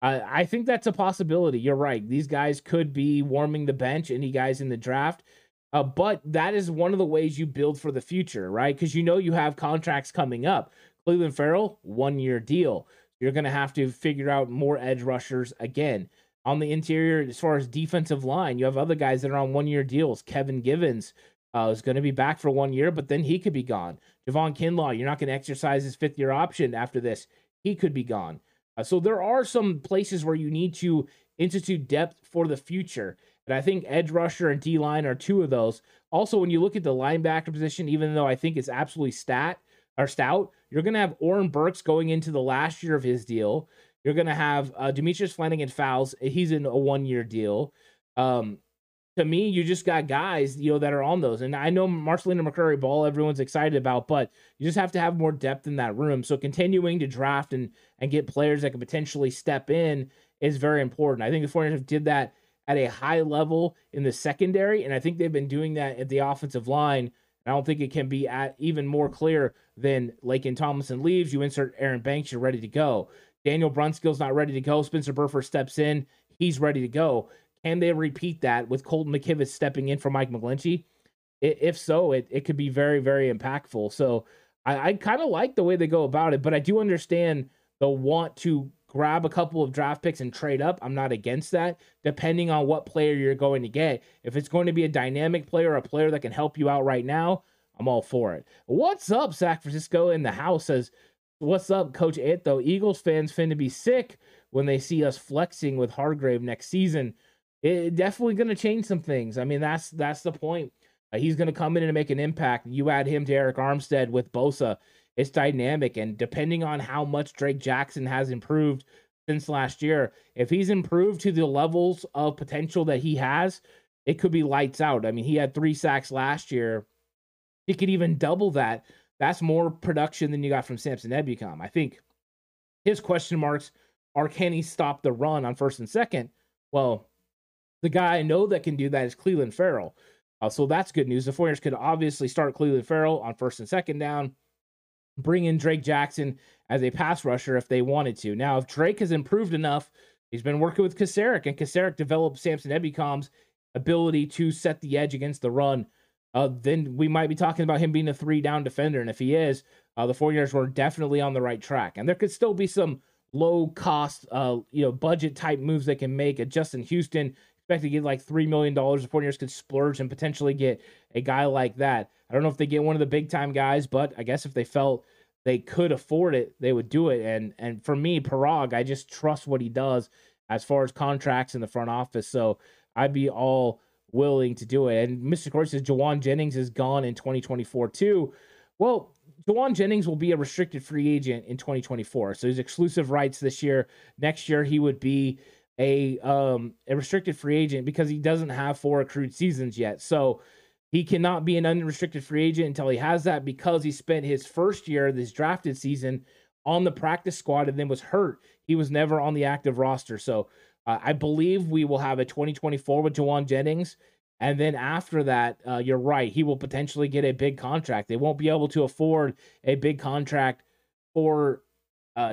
I think that's a possibility. You're right. These guys could be warming the bench, any guys in the draft. But that is one of the ways you build for the future, right? Because you know you have contracts coming up. Cleveland Farrell, 1-year deal. You're going to have to figure out more edge rushers again. On the interior, as far as defensive line, you have other guys that are on 1-year deals. Kevin Givens is going to be back for 1 year, but then he could be gone. Javon Kinlaw, you're not going to exercise his 5th-year option after this. He could be gone. So there are some places where you need to institute depth for the future. And I think edge rusher and D-line are two of those. Also, when you look at the linebacker position, even though I think it's absolutely stout, you're going to have Oren Burks going into the last year of his deal. You're going to have Demetrius Flanagan Fowles. He's in a 1-year deal. To me, you just got guys, you know, that are on those. And I know Marcelino McCurry Ball, everyone's excited about, but you just have to have more depth in that room. So continuing to draft and get players that can potentially step in is very important. I think the 49ers did that at a high level in the secondary, and I think they've been doing that at the offensive line. I don't think it can be even more clear than Lakin Tomlinson leaves. You insert Aaron Banks, you're ready to go. Daniel Brunskill's not ready to go. Spencer Burford steps in. He's ready to go. Can they repeat that with Colton McKivitz stepping in for Mike McGlinchey? If so, it could be very, very impactful. So I kind of like the way they go about it, but I do understand the want to grab a couple of draft picks and trade up. I'm not against that, depending on what player you're going to get. If it's going to be a dynamic player, a player that can help you out right now, I'm all for it. What's up, San Francisco in the house says, what's up, Coach Ant, though? Eagles fans finna be sick when they see us flexing with Hargrave next season. It definitely going to change some things. I mean, that's the point. He's going to come in and make an impact. You add him to Eric Armstead with Bosa. It's dynamic, and depending on how much Drake Jackson has improved since last year, if he's improved to the levels of potential that he has, it could be lights out. I mean, he had 3 sacks last year. He could even double that. That's more production than you got from Samson Ebukam. I think his question marks are, can he stop the run on 1st and 2nd? Well, the guy I know that can do that is Cleveland Farrell. So that's good news. The 49ers could obviously start Cleveland Farrell on 1st and 2nd down, bring in Drake Jackson as a pass rusher if they wanted to. Now, if Drake has improved enough, he's been working with Kasarik, and Kasarik developed Samson Ebukam's ability to set the edge against the run. Then we might be talking about him being a 3-down defender, and if he is, the 49ers were definitely on the right track. And there could still be some low-cost, budget-type moves they can make. Justin Houston, expect to get like $3 million. The 49ers could splurge and potentially get a guy like that. I don't know if they get one of the big-time guys, but I guess if they felt they could afford it, they would do it. And for me, Parag, I just trust what he does as far as contracts in the front office. So I'd be all willing to do it. And Mr. Court says Jawan Jennings is gone in 2024 too. Well, Jawan Jennings will be a restricted free agent in 2024. So his exclusive rights this year. Next year, he would be a restricted free agent because he doesn't have 4 accrued seasons yet. So he cannot be an unrestricted free agent until he has that, because he spent his first year of this drafted season on the practice squad and then was hurt. He was never on the active roster. So I believe we will have a 2024 with Jawan Jennings. And then after that, you're right, he will potentially get a big contract. They won't be able to afford a big contract for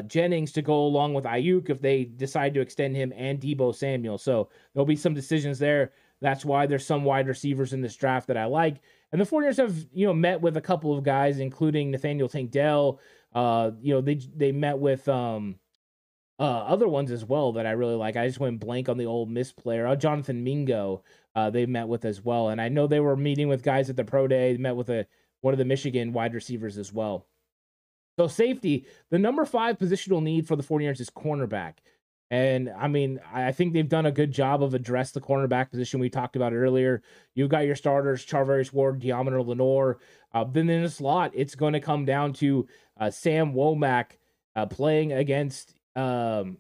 Jennings to go along with Ayuk if they decide to extend him, and Deebo Samuel. So there'll be some decisions there. That's why there's some wide receivers in this draft that I like. And the 49ers have, met with a couple of guys, including Nathaniel Tank Dell. They met with other ones as well that I really like. I just went blank on the Ole Miss player. Jonathan Mingo, they met with as well. And I know they were meeting with guys at the pro day. They met with one of the Michigan wide receivers as well. So safety, the number 5 positional need for the 49ers is cornerback. And, I mean, I think they've done a good job of address the cornerback position we talked about earlier. You've got your starters, Charvarius Ward, Diamondo Lenore. Then in the slot, it's going to come down to Sam Womack playing against the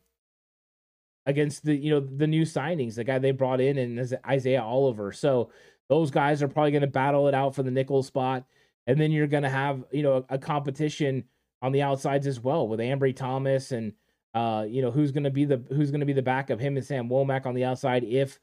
the new signings, the guy they brought in, and Isaiah Oliver. So those guys are probably going to battle it out for the nickel spot. And then you're going to have, a competition on the outsides as well with Ambry Thomas and, who's going to be the backup, him and Sam Womack on the outside if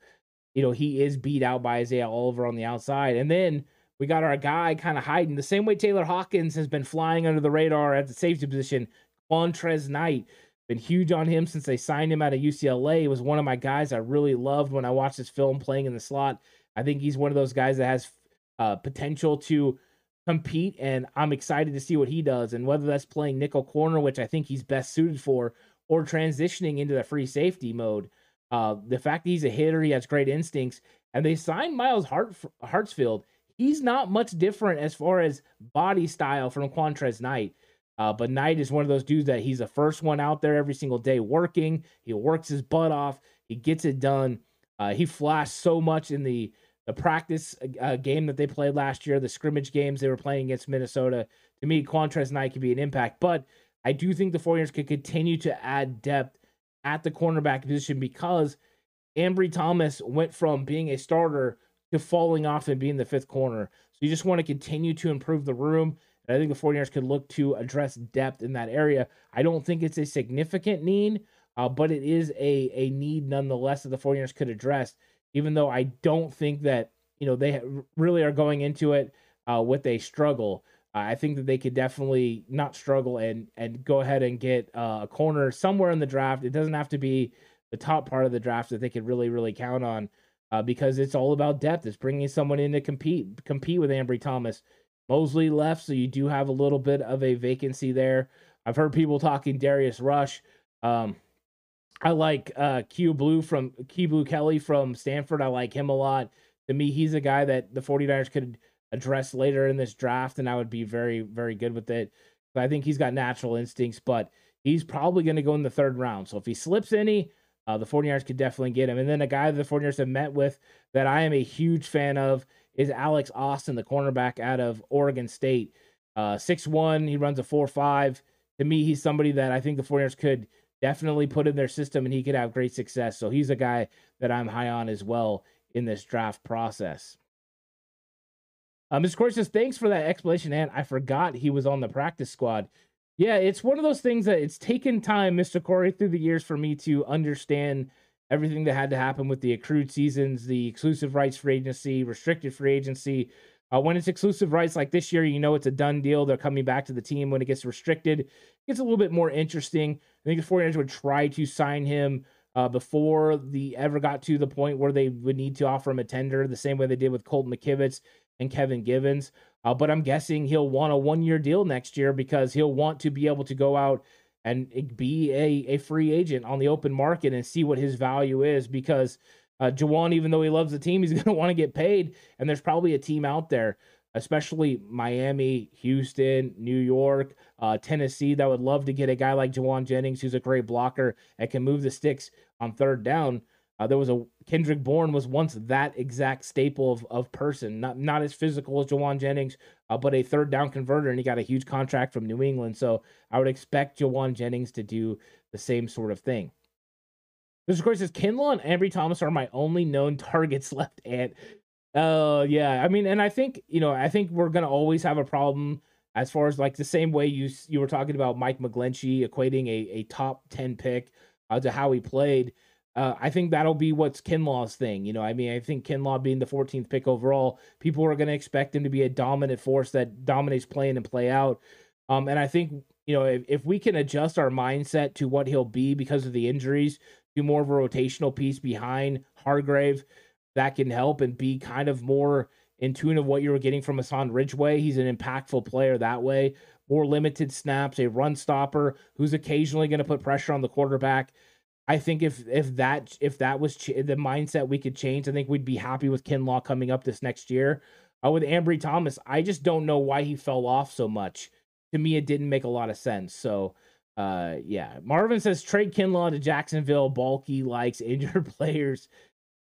he is beat out by Isaiah Oliver on the outside. And then we got our guy kind of hiding the same way Taylor Hawkins has been flying under the radar at the safety position. Quantrez Knight, been huge on him since they signed him out of UCLA. He was one of my guys I really loved when I watched his film playing in the slot. I think he's one of those guys that has potential to compete, and I'm excited to see what he does, and whether that's playing nickel corner, which I think he's best suited for, or transitioning into the free safety mode. The fact that he's a hitter, he has great instincts, and they signed Myles Hartsfield. He's not much different as far as body style from Quantrez Knight, but Knight is one of those dudes that he's the first one out there every single day working. He works his butt off. He gets it done. He flashed so much in the practice game that they played last year, the scrimmage games they were playing against Minnesota. To me, Quantrez Knight could be an impact, but I do think the 49ers could continue to add depth at the cornerback position because Ambry Thomas went from being a starter to falling off and being the 5th corner. So you just want to continue to improve the room. And I think the 49ers could look to address depth in that area. I don't think it's a significant need, but it is a need nonetheless that the 49ers could address, even though I don't think that they really are going into it with a struggle. I think that they could definitely not struggle and go ahead and get a corner somewhere in the draft. It doesn't have to be the top part of the draft that they could really, really count on because it's all about depth. It's bringing someone in to compete with Ambry Thomas. Mosley left, so you do have a little bit of a vacancy there. I've heard people talking Darius Rush. I like Key Blue Kelly from Stanford. I like him a lot. To me, he's a guy that the 49ers could address later in this draft, and I would be very, very good with it. But I think he's got natural instincts, but he's probably going to go in the 3rd round. So if he slips any, the 49ers could definitely get him. And then a guy that the 49ers have met with that I am a huge fan of is Alex Austin, the cornerback out of Oregon State. 6'1", he runs a 4.5. To me, he's somebody that I think the 49ers could definitely put in their system, and he could have great success. So he's a guy that I'm high on as well in this draft process. Mr. Corey says, thanks for that explanation, and I forgot he was on the practice squad. Yeah, it's one of those things that it's taken time, Mr. Corey, through the years for me to understand everything that had to happen with the accrued seasons, the exclusive rights free agency, restricted free agency. When it's exclusive rights like this year, it's a done deal. They're coming back to the team. When it gets restricted, it gets a little bit more interesting. I think the 49ers would try to sign him before they ever got to the point where they would need to offer him a tender, the same way they did with Colt McKivitz and Kevin Givens, but I'm guessing he'll want a 1-year deal next year because he'll want to be able to go out and be a free agent on the open market and see what his value is, because Juwan, even though he loves the team, he's going to want to get paid, and there's probably a team out there, especially Miami, Houston, New York, Tennessee, that would love to get a guy like Juwan Jennings, who's a great blocker and can move the sticks on 3rd down. There was Kendrick Bourne was once that exact staple of person, not as physical as Juwan Jennings, but a 3rd down converter, and he got a huge contract from New England. So I would expect Juwan Jennings to do the same sort of thing. Mr. Corey says, Kinlaw and Ambry Thomas are my only known targets left. And yeah, I mean, and I think, I think we're going to always have a problem as far as like the same way you were talking about Mike McGlinchey equating a top 10 pick to how he played. I think that'll be what's Kinlaw's thing. I think Kinlaw being the 14th pick overall, people are going to expect him to be a dominant force that dominates play in and play out. And I think, if we can adjust our mindset to what he'll be because of the injuries, do more of a rotational piece behind Hargrave, that can help, and be kind of more in tune of what you were getting from Hassan Ridgeway. He's an impactful player that way. more limited snaps, a run stopper who's occasionally going to put pressure on the quarterback. I think if that was the mindset we could change, I think we'd be happy with Kinlaw coming up this next year. With Ambry Thomas, I just don't know why he fell off so much. To me, it didn't make a lot of sense. So, yeah. Marvin says, trade Kinlaw to Jacksonville. Balky likes injured players.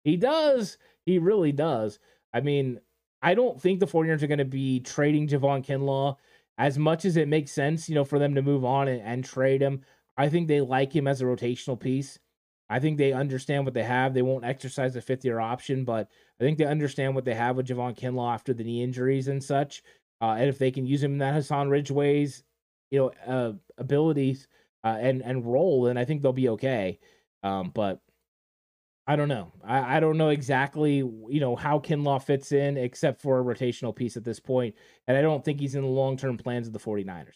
He does. He really does. I mean, I don't think the 49ers are going to be trading Javon Kinlaw as much as it makes sense, you know, for them to move on and trade him. I think they like him as a rotational piece. I think they understand what they have. They won't exercise the fifth-year option, but I think they understand what they have with Javon Kinlaw after the knee injuries and such. And if they can use him in that Hassan Ridgeway's, abilities and role, then I think they'll be okay. But I don't know. I don't know exactly, how Kinlaw fits in except for a rotational piece at this point. And I don't think he's in the long-term plans of the 49ers.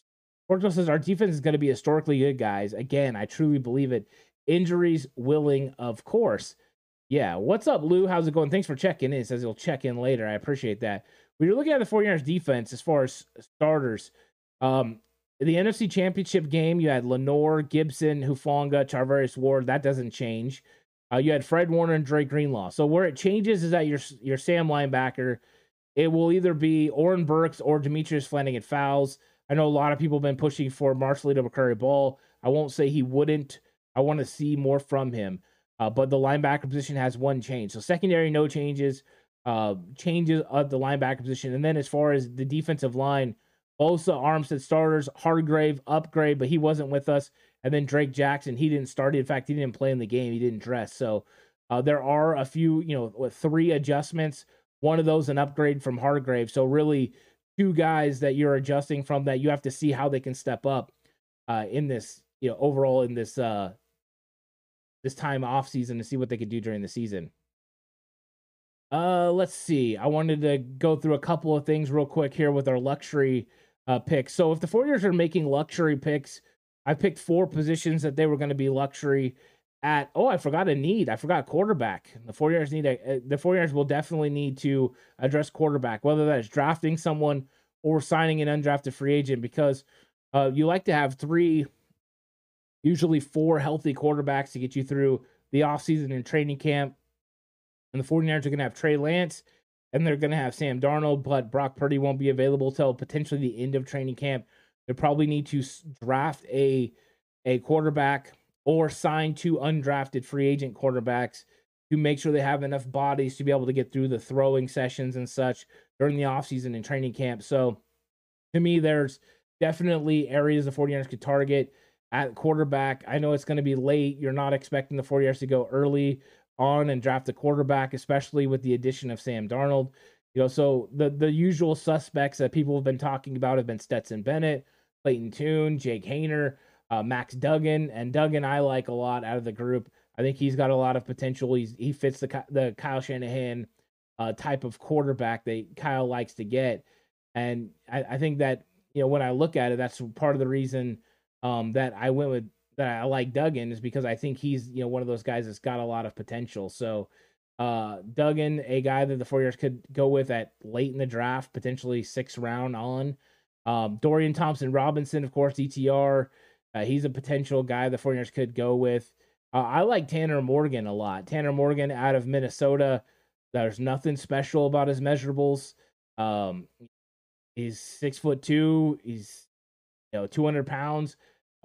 Porto says, our defense is going to be historically good, guys. Again, I truly believe it. Injuries willing, of course. Yeah. What's up, Lou? How's it going? Thanks for checking in. It says he'll check in later. I appreciate that. When you're looking at the 49ers defense as far as starters, in the NFC Championship game, you had Lenore, Gibson, Hufanga, Charvarius Ward. That doesn't change. You had Fred Warner and Drake Greenlaw. So where it changes is that your Sam linebacker, it will either be Oren Burks or Demetrius Flanagan Fowles. I know a lot of people have been pushing for Marcelito McCurry-Ball. I won't say he wouldn't. I want to see more from him. But the linebacker position has one change. So secondary, no changes. Changes of the linebacker position. And then as far as the defensive line, Bosa, Armstead starters, Hargrave, Upgrade, but he wasn't with us. And then Drake Jackson, he didn't start. In fact, he didn't play in the game. He didn't dress. So there are a few, three adjustments. One of those an upgrade from Hargrave. So really two guys that you're adjusting from that you have to see how they can step up in this, overall in this this time off season to see what they could do during the season. Let's see. I wanted to go through a couple of things real quick here with our luxury picks. So if the 49ers are making luxury picks, I picked four positions that they were going to be luxury at. Oh, I forgot a need. I forgot quarterback. The 49ers will definitely need to address quarterback, whether that is drafting someone or signing an undrafted free agent, because you like to have three, usually four healthy quarterbacks to get you through the offseason and training camp. And the 49ers are going to have Trey Lance, and they're going to have Sam Darnold, but Brock Purdy won't be available till potentially the end of training camp. They probably need to draft a quarterback or sign two undrafted free agent quarterbacks to make sure they have enough bodies to be able to get through the throwing sessions and such during the offseason and training camp. So, to me, there's definitely areas the 49ers could target at quarterback. I know it's going to be late. You're not expecting the 49ers to go early on and draft a quarterback, especially with the addition of Sam Darnold. So the usual suspects that people have been talking about have been Stetson Bennett, Clayton Tune, Jake Haener, Max Duggan, and Duggan I like a lot out of the group. I think he's got a lot of potential. He fits the Kyle Shanahan type of quarterback that Kyle likes to get, and I think that when I look at it, that's part of the reason that I went with. That I like Duggan is because I think he's, one of those guys that's got a lot of potential. So Duggan, a guy that the 49ers could go with at late in the draft, potentially sixth round on. Dorian Thompson-Robinson, of course, DTR. He's a potential guy the 49ers could go with. I like Tanner Morgan a lot. Tanner Morgan out of Minnesota. There's nothing special about his measurables. He's 6'2". He's 200 pounds.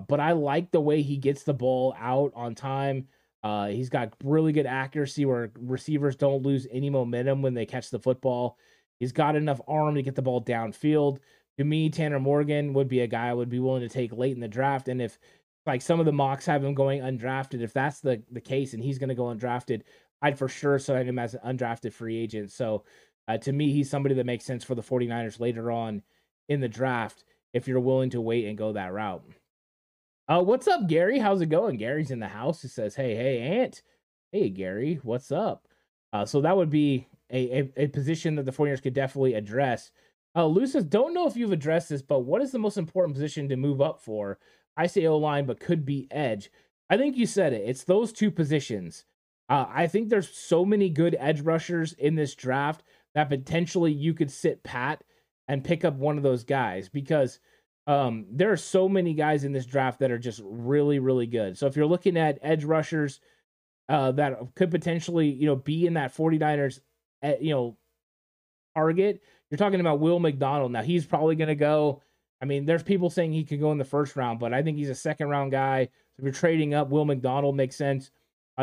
But I like the way he gets the ball out on time. He's got really good accuracy where receivers don't lose any momentum when they catch the football. He's got enough arm to get the ball downfield. To me, Tanner Morgan would be a guy I would be willing to take late in the draft. And if, like some of the mocks have him going undrafted, if that's the case and he's going to go undrafted, I'd for sure sign him as an undrafted free agent. So to me, he's somebody that makes sense for the 49ers later on in the draft if you're willing to wait and go that route. What's up, Gary? How's it going? Gary's in the house. He says, hey, Ant. Hey, Gary, what's up? So that would be a position that the 49ers could definitely address. Lou says, don't know if you've addressed this, but what is the most important position to move up for? I say O-line, but could be edge. I think you said it. It's those two positions. I think there's so many good edge rushers in this draft that potentially you could sit pat and pick up one of those guys because There are so many guys in this draft that are just really, really good. So if you're looking at edge rushers that could potentially, be in that 49ers, target, you're talking about Will McDonald. Now he's probably going to go. I mean, there's people saying he could go in the first round, but I think he's a second round guy. So if you're trading up, Will McDonald makes sense.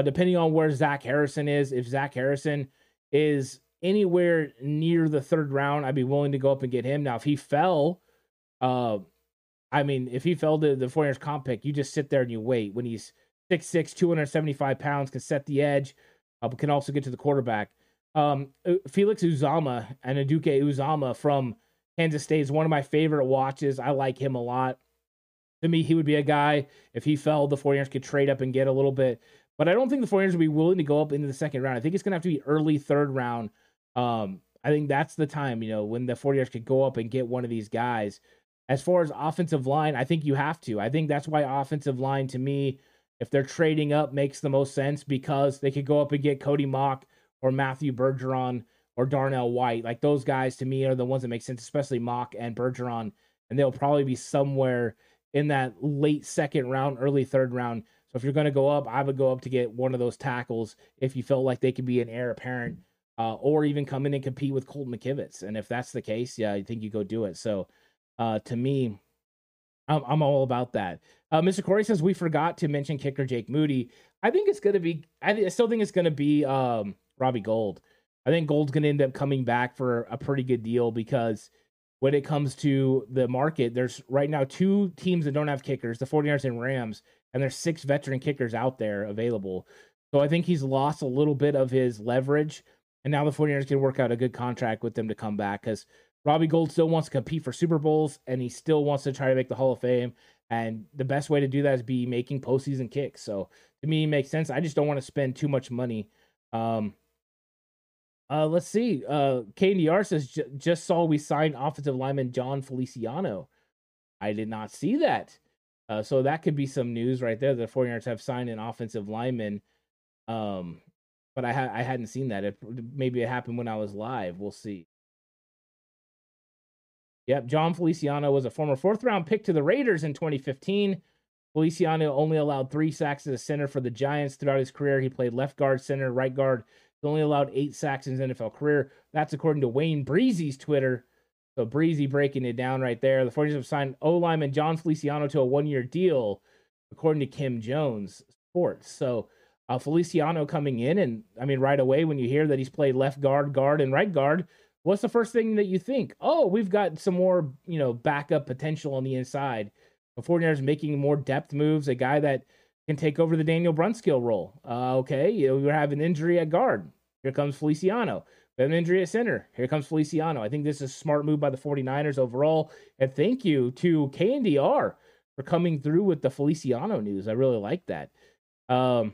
Depending on where Zach Harrison is, if Zach Harrison is anywhere near the third round, I'd be willing to go up and get him. Now, if he fell, if he fell to the 49ers comp pick, you just sit there and you wait. When he's 6'6", 275 pounds, can set the edge, but can also get to the quarterback. Felix Uzomah and Aduke Uzomah from Kansas State is one of my favorite watches. I like him a lot. To me, he would be a guy, if he fell, the 49ers could trade up and get a little bit. But I don't think the 49ers would be willing to go up into the second round. I think it's going to have to be early third round. I think that's the time, when the 49ers could go up and get one of these guys. As far as offensive line, I think you have to. I think that's why offensive line, to me, if they're trading up, makes the most sense, because they could go up and get Cody Mock or Matthew Bergeron or Darnell White. Like, those guys, to me, are the ones that make sense, especially Mock and Bergeron. And they'll probably be somewhere in that late second round, early third round. So if you're going to go up, I would go up to get one of those tackles if you felt like they could be an heir apparent, or even come in and compete with Colton McKivitz. And if that's the case, yeah, I think you go do it. So to me, I'm all about that. Mr. Corey says, we forgot to mention kicker Jake Moody. I still think it's going to be Robbie Gould. I think Gould's going to end up coming back for a pretty good deal, because when it comes to the market, there's right now two teams that don't have kickers, the 49ers and Rams, and there's 6 veteran kickers out there available. So I think he's lost a little bit of his leverage, and now the 49ers can work out a good contract with them to come back, because Robbie Gould still wants to compete for Super Bowls, and he still wants to try to make the Hall of Fame, and the best way to do that is be making postseason kicks. So to me, it makes sense. I just don't want to spend too much money. Let's see. KDR says, just saw we signed offensive lineman John Feliciano. I did not see that. So that could be some news right there. The 49ers have signed an offensive lineman. But I hadn't seen that. Maybe it happened when I was live. We'll see. Yep, John Feliciano was a former fourth-round pick to the Raiders in 2015. Feliciano only allowed 3 sacks as a center for the Giants throughout his career. He played left guard, center, right guard. He only allowed 8 sacks in his NFL career. That's according to Wayne Breezy's Twitter. So Breezy breaking it down right there. The 49ers have signed O-lineman John Feliciano to a 1-year deal, according to Kim Jones Sports. So Feliciano coming in, and right away when you hear that he's played left guard, guard, and right guard, what's the first thing that you think? Oh, we've got some more, backup potential on the inside. The 49ers making more depth moves, a guy that can take over the Daniel Brunskill role. We have an injury at guard. Here comes Feliciano. We have an injury at center. Here comes Feliciano. I think this is a smart move by the 49ers overall. And thank you to KNDR for coming through with the Feliciano news. I really like that. Orkall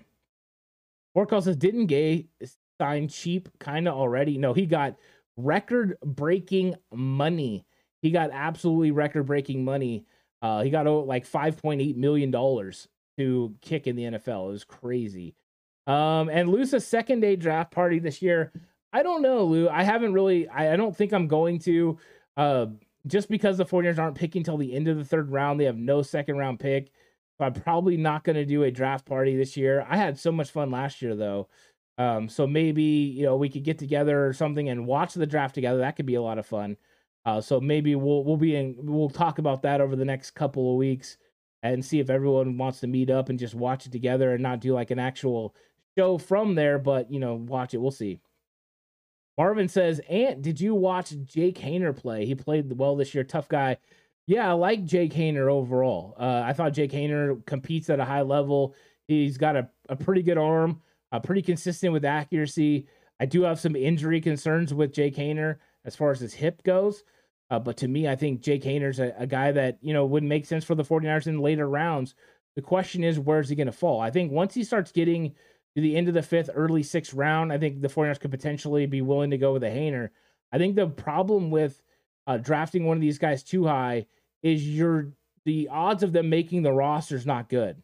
says, didn't Gay sign cheap kind of already? No, he got record-breaking money. He got absolutely record-breaking money. He got $5.8 million to kick in the NFL. It was crazy. And Lou's a second-day draft party this year. I don't know, Lou. I haven't really... I don't think I'm going to. Just because the 49ers aren't picking till the end of the third round, they have no second-round pick. So I'm probably not going to do a draft party this year. I had so much fun last year, though. So maybe, we could get together or something and watch the draft together. That could be a lot of fun. So maybe we'll talk about that over the next couple of weeks and see if everyone wants to meet up and just watch it together and not do an actual show from there, but watch it. We'll see. Marvin says, Ant, did you watch Jake Haener play? He played well this year. Tough guy. Yeah. I like Jake Haener overall. I thought Jake Haener competes at a high level. He's got a pretty good arm. Pretty consistent with accuracy. I do have some injury concerns with Jake Haener as far as his hip goes. But to me, I think Jake Haener's a guy that, would make sense for the 49ers in later rounds. The question is, where's he going to fall? I think once he starts getting to the end of the 5th, early 6th round, I think the 49ers could potentially be willing to go with a Haener. I think the problem with drafting one of these guys too high is the odds of them making the roster is not good.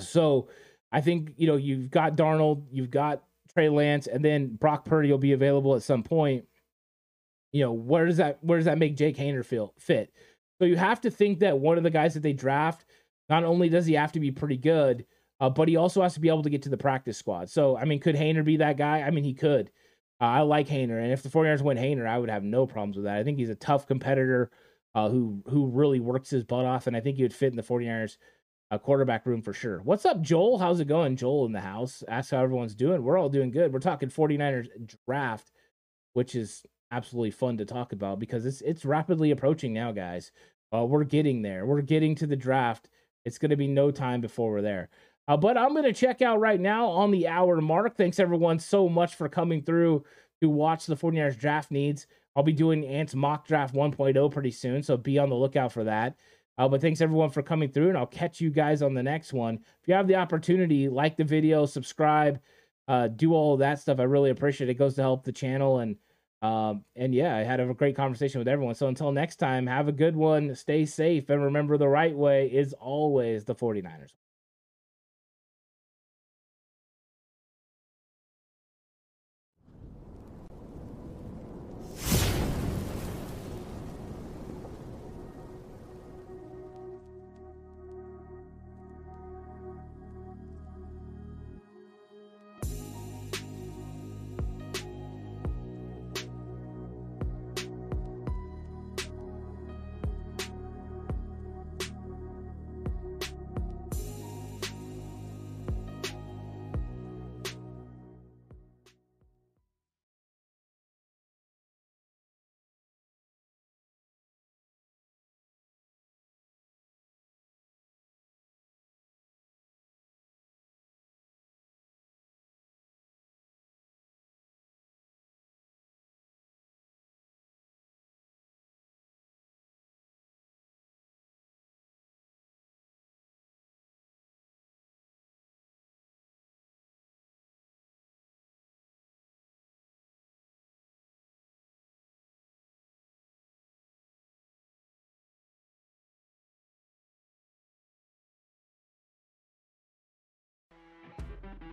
So I think, you've got Darnold, you've got Trey Lance, and then Brock Purdy will be available at some point. Where does that make Jake Haener fit? So you have to think that one of the guys that they draft, not only does he have to be pretty good, but he also has to be able to get to the practice squad. So, I mean, could Haener be that guy? I mean, he could. I like Haener, and if the 49ers win Haener, I would have no problems with that. I think he's a tough competitor who really works his butt off, and I think he would fit in the 49ers quarterback room for sure. What's up, Joel? How's it going? Joel in the house. Ask how everyone's doing. We're all doing good. We're talking 49ers draft, which is absolutely fun to talk about because it's rapidly approaching now, guys. We're getting there. We're getting to the draft. It's going to be no time before we're there. But I'm going to check out right now on the hour mark. Thanks, everyone, so much for coming through to watch the 49ers draft needs. I'll be doing Ant's mock draft 1.0 pretty soon, so be on the lookout for that. But thanks, everyone, for coming through, and I'll catch you guys on the next one. If you have the opportunity, like the video, subscribe, do all of that stuff. I really appreciate it. It goes to help the channel, and yeah, I had a great conversation with everyone. So until next time, have a good one, stay safe, and remember the right way is always the 49ers.